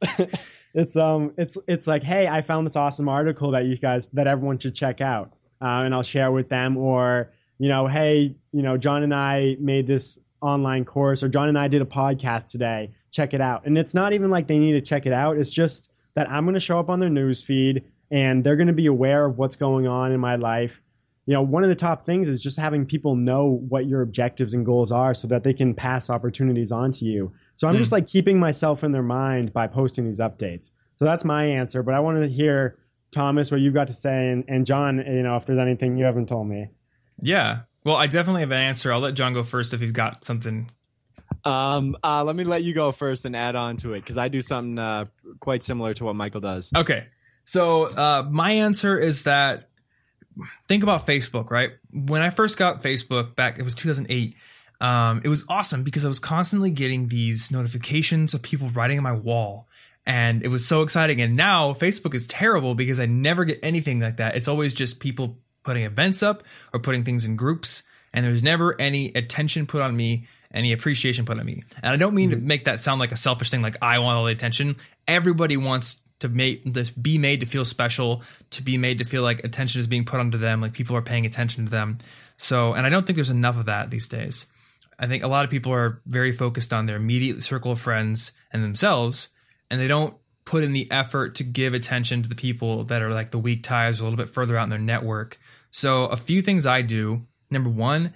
like, hey, I found this awesome article that everyone should check out, and I'll share with them. Or, hey, John and I made this online course, or John and I did a podcast today, check it out. And it's not even like they need to check it out. It's just that I'm going to show up on their news feed and they're going to be aware of what's going on in my life. One of the top things is just having people know what your objectives and goals are so that they can pass opportunities on to you. So I'm just like keeping myself in their mind by posting these updates. So that's my answer. But I wanted to hear, Thomas, what you've got to say. And John, if there's anything you haven't told me. Yeah. Well, I definitely have an answer. I'll let John go first if he's got something. Let me let you go first and add on to it because I do something quite similar to what Michael does. Okay. So my answer is that think about Facebook, right? When I first got Facebook back, it was 2008. It was awesome because I was constantly getting these notifications of people writing on my wall. And it was so exciting. And now Facebook is terrible because I never get anything like that. It's always just people putting events up or putting things in groups. And there's never any attention put on me, any appreciation put on me. And I don't mean to make that sound like a selfish thing, like I want all the attention. Everybody wants to be made to feel special, to be made to feel like attention is being put onto them, like people are paying attention to them. So, and I don't think there's enough of that these days. I think a lot of people are very focused on their immediate circle of friends and themselves, and they don't put in the effort to give attention to the people that are like the weak ties or a little bit further out in their network. So a few things I do. Number one,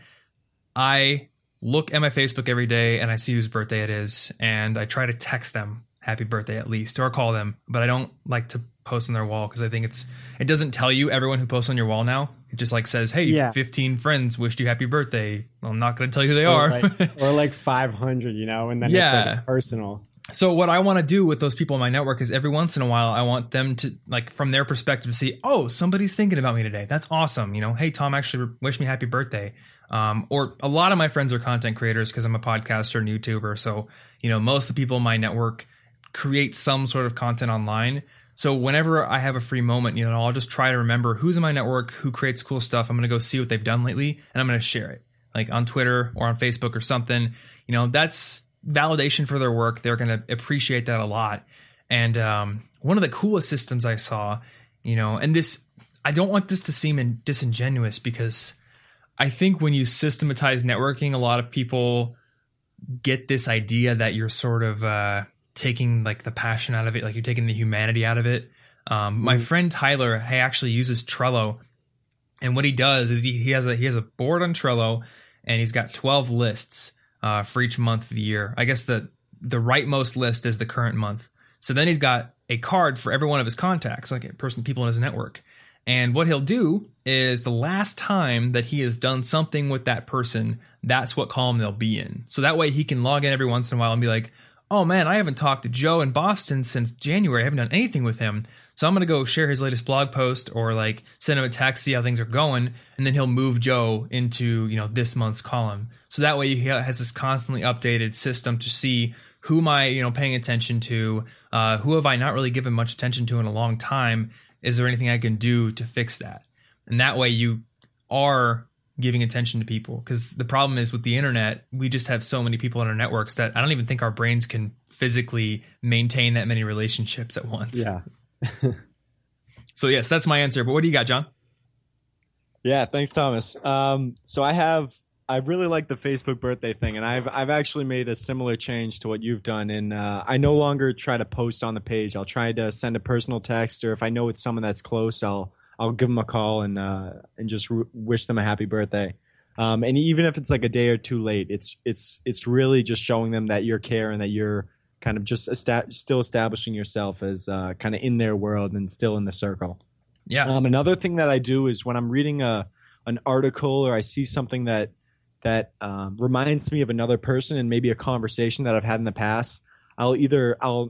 I look at my Facebook every day and I see whose birthday it is, and I try to text them happy birthday at least, or call them, but I don't like to post on their wall because I think it doesn't tell you everyone who posts on your wall now. It just like says, hey, 15 friends wished you happy birthday. Well, I'm not going to tell you who they are. Like, or like 500, and then it's like personal. So what I want to do with those people in my network is every once in a while, I want them to, like, from their perspective, see, oh, somebody's thinking about me today. That's awesome. You know, hey, Tom actually wished me happy birthday. Or a lot of my friends are content creators because I'm a podcaster and YouTuber. So, you know, most of the people in my network create some sort of content online. So whenever I have a free moment, you know, I'll just try to remember who's in my network, who creates cool stuff. I'm going to go see what they've done lately, and I'm going to share it, like, on Twitter or on Facebook or something. You know, that's validation for their work. They're going to appreciate that a lot. And one of the coolest systems I saw, you know, and this, I don't want this to seem disingenuous, because I think when you systematize networking, a lot of people get this idea that you're sort of taking, like, the passion out of it, like you're taking the humanity out of it. My friend Tyler, he actually uses Trello, and what he does is he has a board on Trello, and he's got 12 lists for each month of the year. I guess the rightmost list is the current month. So then he's got a card for every one of his contacts, like a person, people in his network. And what he'll do is the last time that he has done something with that person, that's what column they'll be in. So that way he can log in every once in a while and be like, oh man, I haven't talked to Joe in Boston since January. I haven't done anything with him. So I'm going to go share his latest blog post, or like send him a text, see how things are going. And then he'll move Joe into, you know, this month's column. So that way he has this constantly updated system to see who am I, you know, paying attention to, who have I not really given much attention to in a long time. Is there anything I can do to fix that? And that way you are giving attention to people, because the problem is with the internet, we just have so many people in our networks that I don't even think our brains can physically maintain that many relationships at once. Yeah. So yes, that's my answer. But what do you got, John? Yeah, thanks, Thomas. So I really like the Facebook birthday thing, and I've actually made a similar change to what you've done. And I no longer try to post on the page. I'll try to send a personal text, or if I know it's someone that's close, I'll give them a call and just wish them a happy birthday. And even if it's like a day or two late, it's really just showing them that you're caring, that you're kind of just still establishing yourself as kind of in their world and still in the circle. Yeah. Another thing that I do is when I'm reading an article, or I see something that reminds me of another person and maybe a conversation that I've had in the past, I'll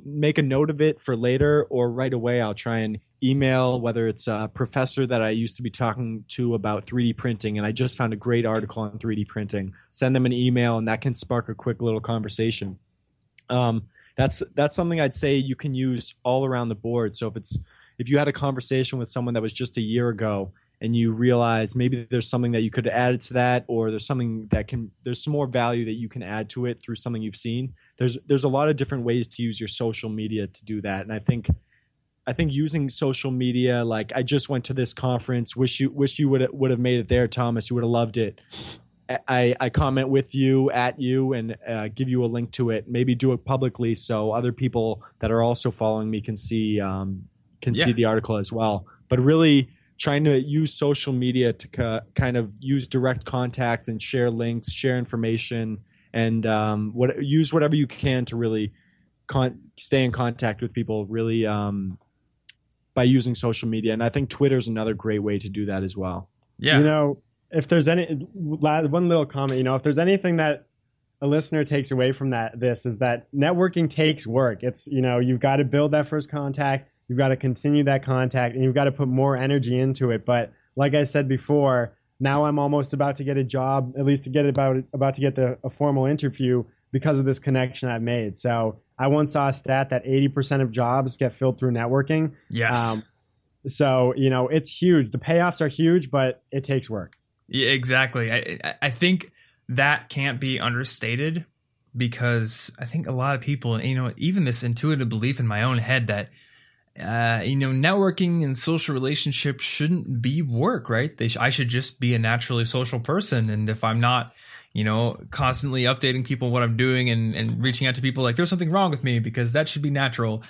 make a note of it for later, or right away I'll try and email, whether it's a professor that I used to be talking to about 3D printing and I just found a great article on 3D printing, send them an email, and that can spark a quick little conversation. That's something I'd say you can use all around the board. So if you had a conversation with someone that was just a year ago, and you realize maybe there's something that you could add to that, or there's some more value that you can add to it through something you've seen. There's a lot of different ways to use your social media to do that. And I think using social media, like, I just went to this conference, wish you would have made it there, Thomas, you would have loved it. I comment with you, at you, and give you a link to it. Maybe do it publicly so other people that are also following me can see see the article as well. But really trying to use social media to kind of use direct contact and share links, share information, and use whatever you can to really stay in contact with people, really, by using social media. And I think Twitter's another great way to do that as well. Yeah. You know, if there's one little comment, you know, if there's anything that a listener takes away from this is that networking takes work. It's, you know, you've got to build that first contact. You've got to continue that contact, and you've got to put more energy into it. But like I said before, now I'm almost about to get a job, at least to get a formal interview because of this connection I've made. So I once saw a stat that 80% of jobs get filled through networking. Yes. So, you know, it's huge. The payoffs are huge, but it takes work. Yeah, exactly. I think that can't be understated, because I think a lot of people, you know, even this intuitive belief in my own head that, you know, networking and social relationships shouldn't be work, right? I should just be a naturally social person. And if I'm not, you know, constantly updating people what I'm doing and reaching out to people, like, there's something wrong with me, because that should be natural.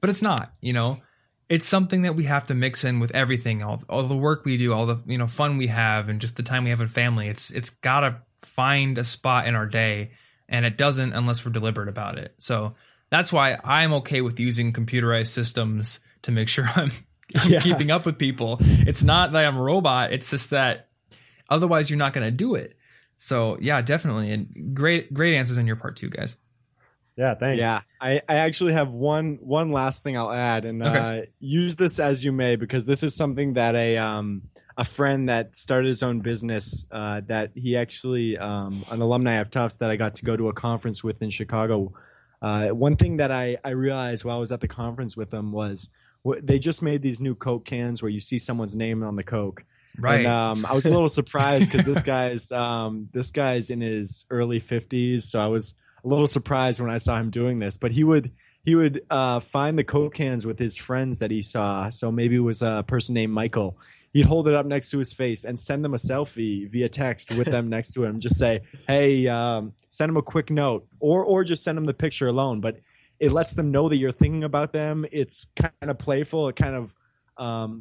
But it's not, you know, it's something that we have to mix in with everything, all the work we do, all the, you know, fun we have, and just the time we have in family. It's got to find a spot in our day, and it doesn't unless we're deliberate about it. So that's why I'm okay with using computerized systems to make sure I'm keeping up with people. It's not that I'm a robot. It's just that otherwise you're not going to do it. So yeah, definitely. And great answers on your part too, guys. Yeah, thanks. Yeah, I actually have one last thing I'll add, and use this as you may, because this is something that a friend that started his own business that he actually an alumni of Tufts that I got to go to a conference with in Chicago. One thing that I realized while I was at the conference with them was they just made these new Coke cans where you see someone's name on the Coke. Right. And, I was a little surprised because this guy's in his early 50s, so I was a little surprised when I saw him doing this. But he would find the Coke cans with his friends that he saw. So maybe it was a person named Michael. He'd hold it up next to his face and send them a selfie via text with them next to him. Just say, hey, send them a quick note or just send them the picture alone. But it lets them know that you're thinking about them. It's kind of playful. It kind of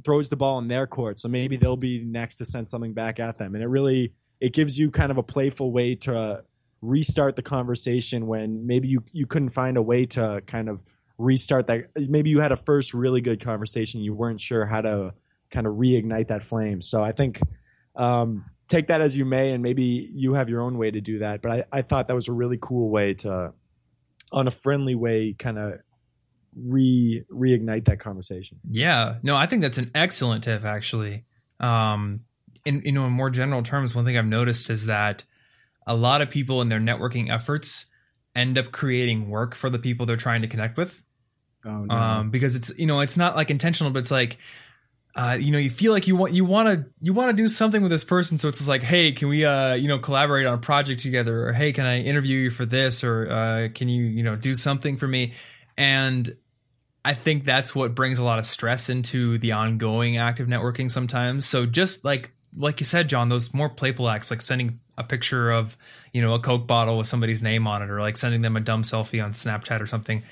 throws the ball in their court. So maybe they'll be next to send something back at them. And it gives you kind of a playful way to restart the conversation when maybe you couldn't find a way to kind of restart that. Maybe you had a first really good conversation. You weren't sure how to kind of reignite that flame. So I think take that as you may, and maybe you have your own way to do that. But I thought that was a really cool way to, on a friendly way, kind of reignite that conversation. Yeah. No, I think that's an excellent tip, actually. In more general terms, one thing I've noticed is that a lot of people in their networking efforts end up creating work for the people they're trying to connect with. Oh, no. Because it's, it's not like intentional, but it's like, you feel like you want to do something with this person. So it's just like, hey, can we, collaborate on a project together? Or hey, can I interview you for this? Or can you, do something for me? And I think that's what brings a lot of stress into the ongoing act of networking sometimes. So just like you said, John, those more playful acts, like sending a picture of, a Coke bottle with somebody's name on it, or like sending them a dumb selfie on Snapchat or something.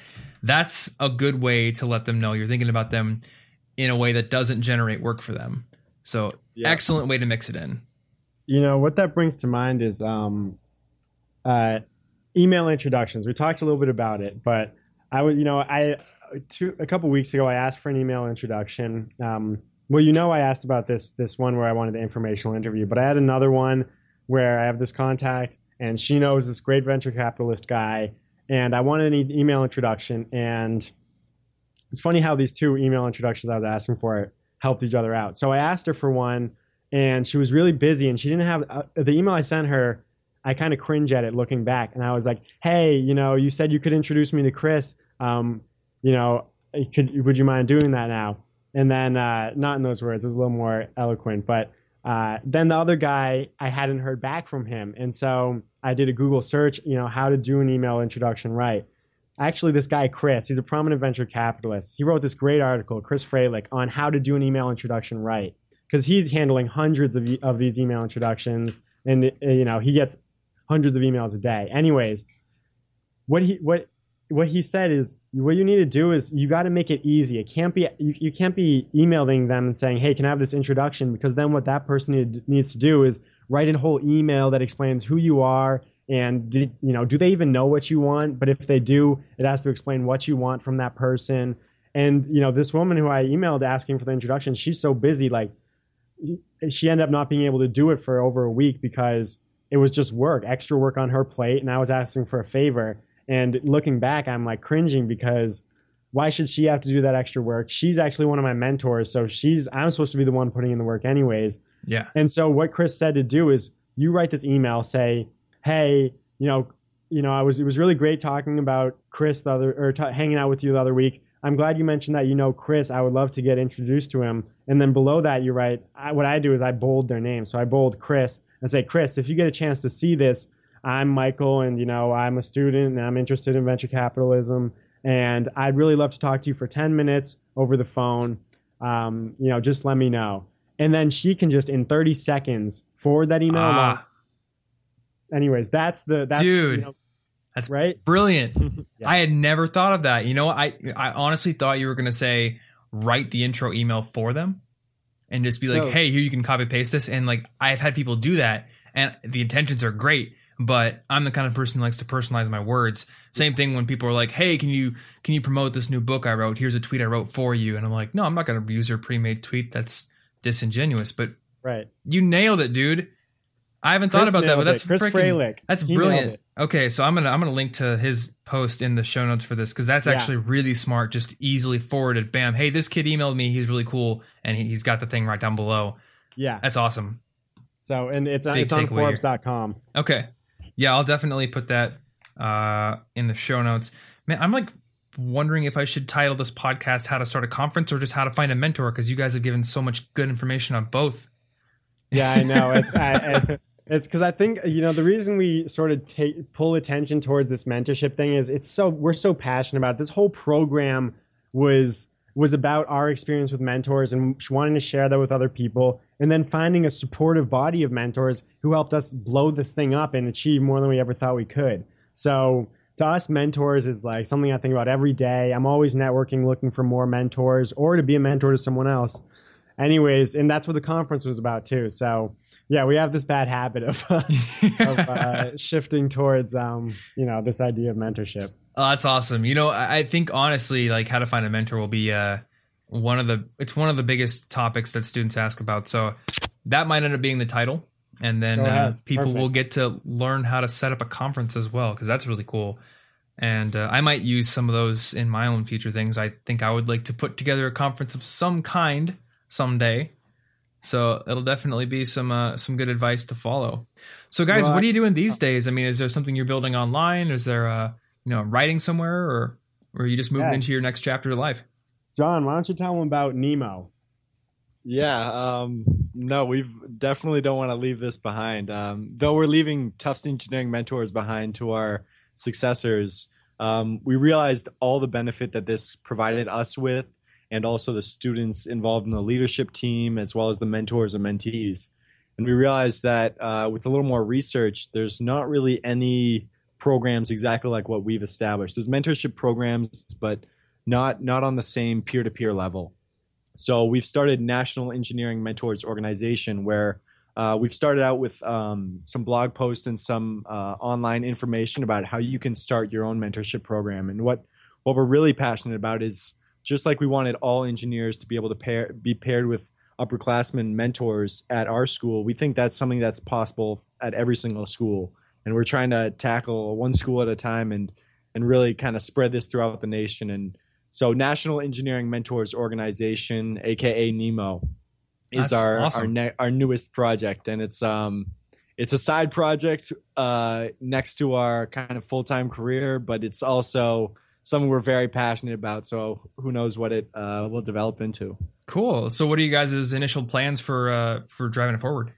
That's a good way to let them know you're thinking about them in a way that doesn't generate work for them. So Excellent way to mix it in. What that brings to mind is email introductions. We talked a little bit about it, but a couple weeks ago, I asked for an email introduction. I asked about this one where I wanted the informational interview, but I had another one where I have this contact and she knows this great venture capitalist guy, and I wanted an email introduction. And it's funny how these two email introductions I was asking for helped each other out. So I asked her for one, and she was really busy, and she didn't have the email I sent her. I kind of cringe at it looking back, and I was like, "Hey, you said you could introduce me to Chris. Would you mind doing that now?" And then not in those words, it was a little more eloquent. But then the other guy, I hadn't heard back from him, and so I did a Google search. How to do an email introduction right. Actually, this guy, Chris, he's a prominent venture capitalist. He wrote this great article, Chris Fralic, on how to do an email introduction right, because he's handling hundreds of these email introductions, and he gets hundreds of emails a day. Anyways, what he said is, what you need to do is you got to make it easy. It can't be you can't be emailing them and saying, "Hey, can I have this introduction?" Because then what that person needs to do is write a whole email that explains who you are. And do they even know what you want? But if they do, it has to explain what you want from that person. And this woman who I emailed asking for the introduction, she's so busy, like she ended up not being able to do it for over a week because it was just work, extra work on her plate. And I was asking for a favor. And looking back, I'm like cringing because why should she have to do that extra work? She's actually one of my mentors, so I'm supposed to be the one putting in the work anyways. Yeah. And so what Chris said to do is you write this email, say, "Hey, it was really great talking about Chris hanging out with you the other week. I'm glad you mentioned that Chris. I would love to get introduced to him." And then below that, you write. What I do is I bold their name. So I bold Chris and say, "Chris, if you get a chance to see this, I'm Michael, and I'm a student, and I'm interested in venture capitalism, and I'd really love to talk to you for 10 minutes over the phone. Just let me know." And then she can just in 30 seconds forward that email. Anyways, that's right. Brilliant. Yeah. I had never thought of that. I honestly thought you were going to say, write the intro email for them and just be like, "Hey, here, you can copy paste this." And like, I've had people do that and the intentions are great, but I'm the kind of person who likes to personalize my words. Same thing when people are like, "Hey, can you promote this new book I wrote? Here's a tweet I wrote for you." And I'm like, no, I'm not going to use your pre-made tweet. That's disingenuous, but right. You nailed it, dude. I haven't thought about that, but that's Chris Fralic. That's brilliant. Okay, so I'm gonna link to his post in the show notes for this, because that's actually really smart. Just easily forwarded. Bam. Hey, this kid emailed me. He's really cool, and he's got the thing right down below. Yeah, that's awesome. So, and it's on Forbes.com. Okay, yeah, I'll definitely put that in the show notes. Man, I'm like wondering if I should title this podcast "How to Start a Conference" or just "How to Find a Mentor," because you guys have given so much good information on both. Yeah, I know. It's because I think, you know, the reason we sort of pull attention towards this mentorship thing is we're so passionate about it. This whole program was about our experience with mentors and wanting to share that with other people, and then finding a supportive body of mentors who helped us blow this thing up and achieve more than we ever thought we could. So to us, mentors is like something I think about every day. I'm always networking, looking for more mentors or to be a mentor to someone else. Anyways, and that's what the conference was about too. So yeah, we have this bad habit of shifting towards, you know, this idea of mentorship. Oh, that's awesome. You know, I think honestly, like how to find a mentor will be one of the biggest topics that students ask about. So that might end up being the title. And then people will get to learn how to set up a conference as well, because that's really cool. And I might use some of those in my own future things. I think I would like to put together a conference of some kind someday. So it'll definitely be some good advice to follow. So guys, what are you doing these days? I mean, is there something you're building online? Is there writing somewhere, or are you just moving into your next chapter of life? John, why don't you tell them about Nemo? Yeah, no, we definitely don't want to leave this behind. Though we're leaving Tufts Engineering Mentors behind to our successors, we realized all the benefit that this provided us with, and also the students involved in the leadership team, as well as the mentors and mentees. And we realized that with a little more research, there's not really any programs exactly like what we've established. There's mentorship programs, but not on the same peer-to-peer level. So we've started National Engineering Mentors Organization, where we've started out with some blog posts and some online information about how you can start your own mentorship program. And what we're really passionate about is, just like we wanted all engineers to be able to be paired with upperclassmen mentors at our school, we think that's something that's possible at every single school. And we're trying to tackle one school at a time and really kind of spread this throughout the nation. And so National Engineering Mentors Organization, aka NEMO, is our newest project. And it's a side project next to our kind of full-time career, but it's also something we're very passionate about, so who knows what it will develop into. Cool. So what are you guys' initial plans for driving it forward?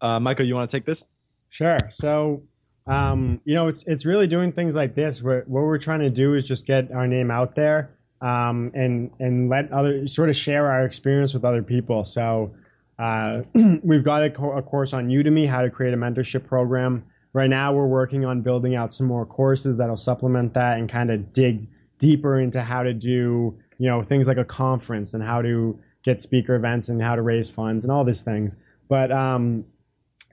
Michael, you want to take this? Sure. So, you know, it's really doing things like this. What we're trying to do is just get our name out there and let share our experience with other people. So we've got a course on Udemy, how to create a mentorship program. Right now, we're working on building out some more courses that'll supplement that and kind of dig deeper into how to do, you know, things like a conference and how to get speaker events and how to raise funds and all these things. But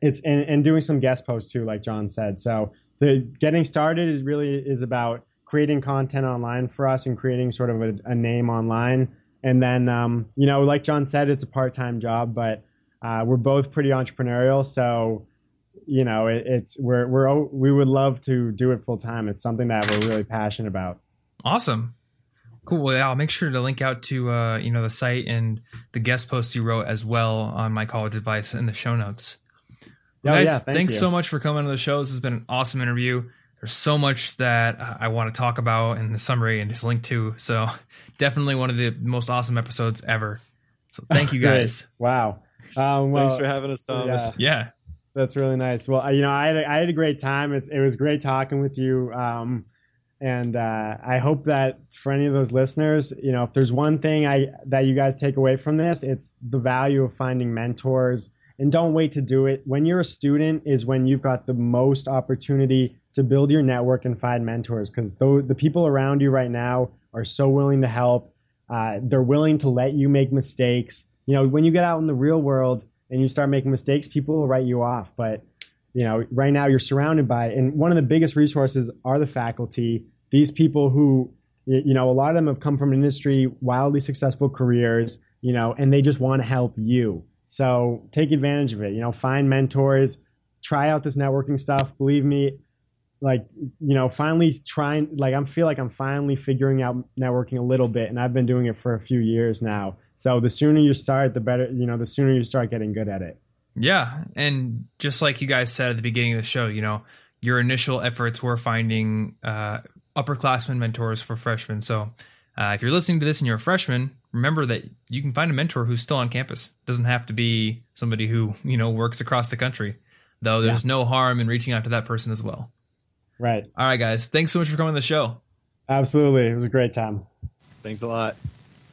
it's doing some guest posts too, like John said. So the getting started is really about creating content online for us and creating sort of a name online. And then, you know, like John said, it's a part-time job, but we're both pretty entrepreneurial, so. You know, we would love to do it full time. It's something that we're really passionate about. Awesome, cool. Well, I'll make sure to link out to you know, the site and the guest posts you wrote as well on My College Advice in the show notes. Oh, guys, yeah, thanks so much for coming to the show. This has been an awesome interview. There's so much that I want to talk about in the summary and just link to. So definitely one of the most awesome episodes ever. So thank you guys. Wow. Thanks for having us, Thomas. Yeah. That's really nice. Well, you know, I had a great time. It was great talking with you. And I hope that for any of those listeners, you know, if there's one thing that you guys take away from this, it's the value of finding mentors, and don't wait to do it. When you're a student is when you've got the most opportunity to build your network and find mentors, because the people around you right now are so willing to help. They're willing to let you make mistakes. You know, when you get out in the real world, and you start making mistakes, people will write you off. But, you know, right now you're surrounded by it. And one of the biggest resources are the faculty. These people who, you know, a lot of them have come from industry, wildly successful careers, you know, and they just want to help you. So take advantage of it, you know, find mentors, try out this networking stuff. Believe me, like, you know, finally trying, like, I feel like I'm finally figuring out networking a little bit, and I've been doing it for a few years now. So the sooner you start, the better, you know, the sooner you start getting good at it. Yeah. And just like you guys said at the beginning of the show, you know, your initial efforts were finding upperclassmen mentors for freshmen. So if you're listening to this and you're a freshman, remember that you can find a mentor who's still on campus. Doesn't have to be somebody who, you know, works across the country, though there's no harm in reaching out to that person as well. Right. All right, guys. Thanks so much for coming on the show. Absolutely. It was a great time. Thanks a lot.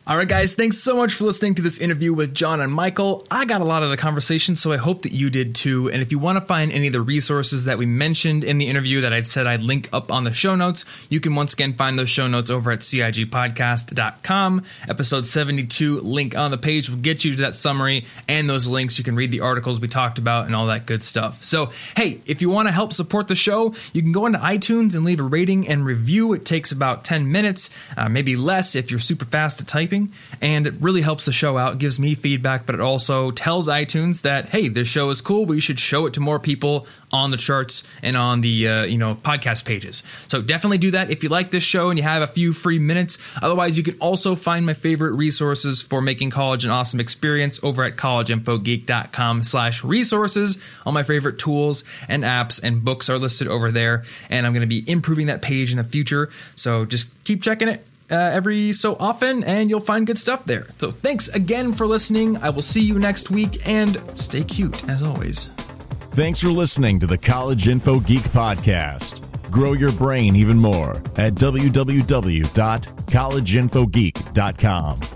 All right, guys. Thanks so much for listening to this interview with John and Michael. I got a lot of the conversation, so I hope that you did too. And if you want to find any of the resources that we mentioned in the interview that I'd said I'd link up on the show notes, you can once again find those show notes over at CIGpodcast.com. Episode 72 link on the page will get you to that summary and those links. You can read the articles we talked about and all that good stuff. So, hey, if you want to help support the show, you can go into iTunes and leave a rating and review. It takes about 10 minutes, maybe less if you're super fast at typing. And it really helps the show out, gives me feedback, but it also tells iTunes that, hey, this show is cool. We should show it to more people on the charts and on the, podcast pages. So definitely do that if you like this show and you have a few free minutes. Otherwise, you can also find my favorite resources for making college an awesome experience over at collegeinfogeek.com/resources. All my favorite tools and apps and books are listed over there. And I'm going to be improving that page in the future. So just keep checking it every so often, and you'll find good stuff there. So thanks again for listening. I will see you next week, and stay cute as always. Thanks for listening to the College Info Geek Podcast. Grow your brain even more at www.collegeinfogeek.com.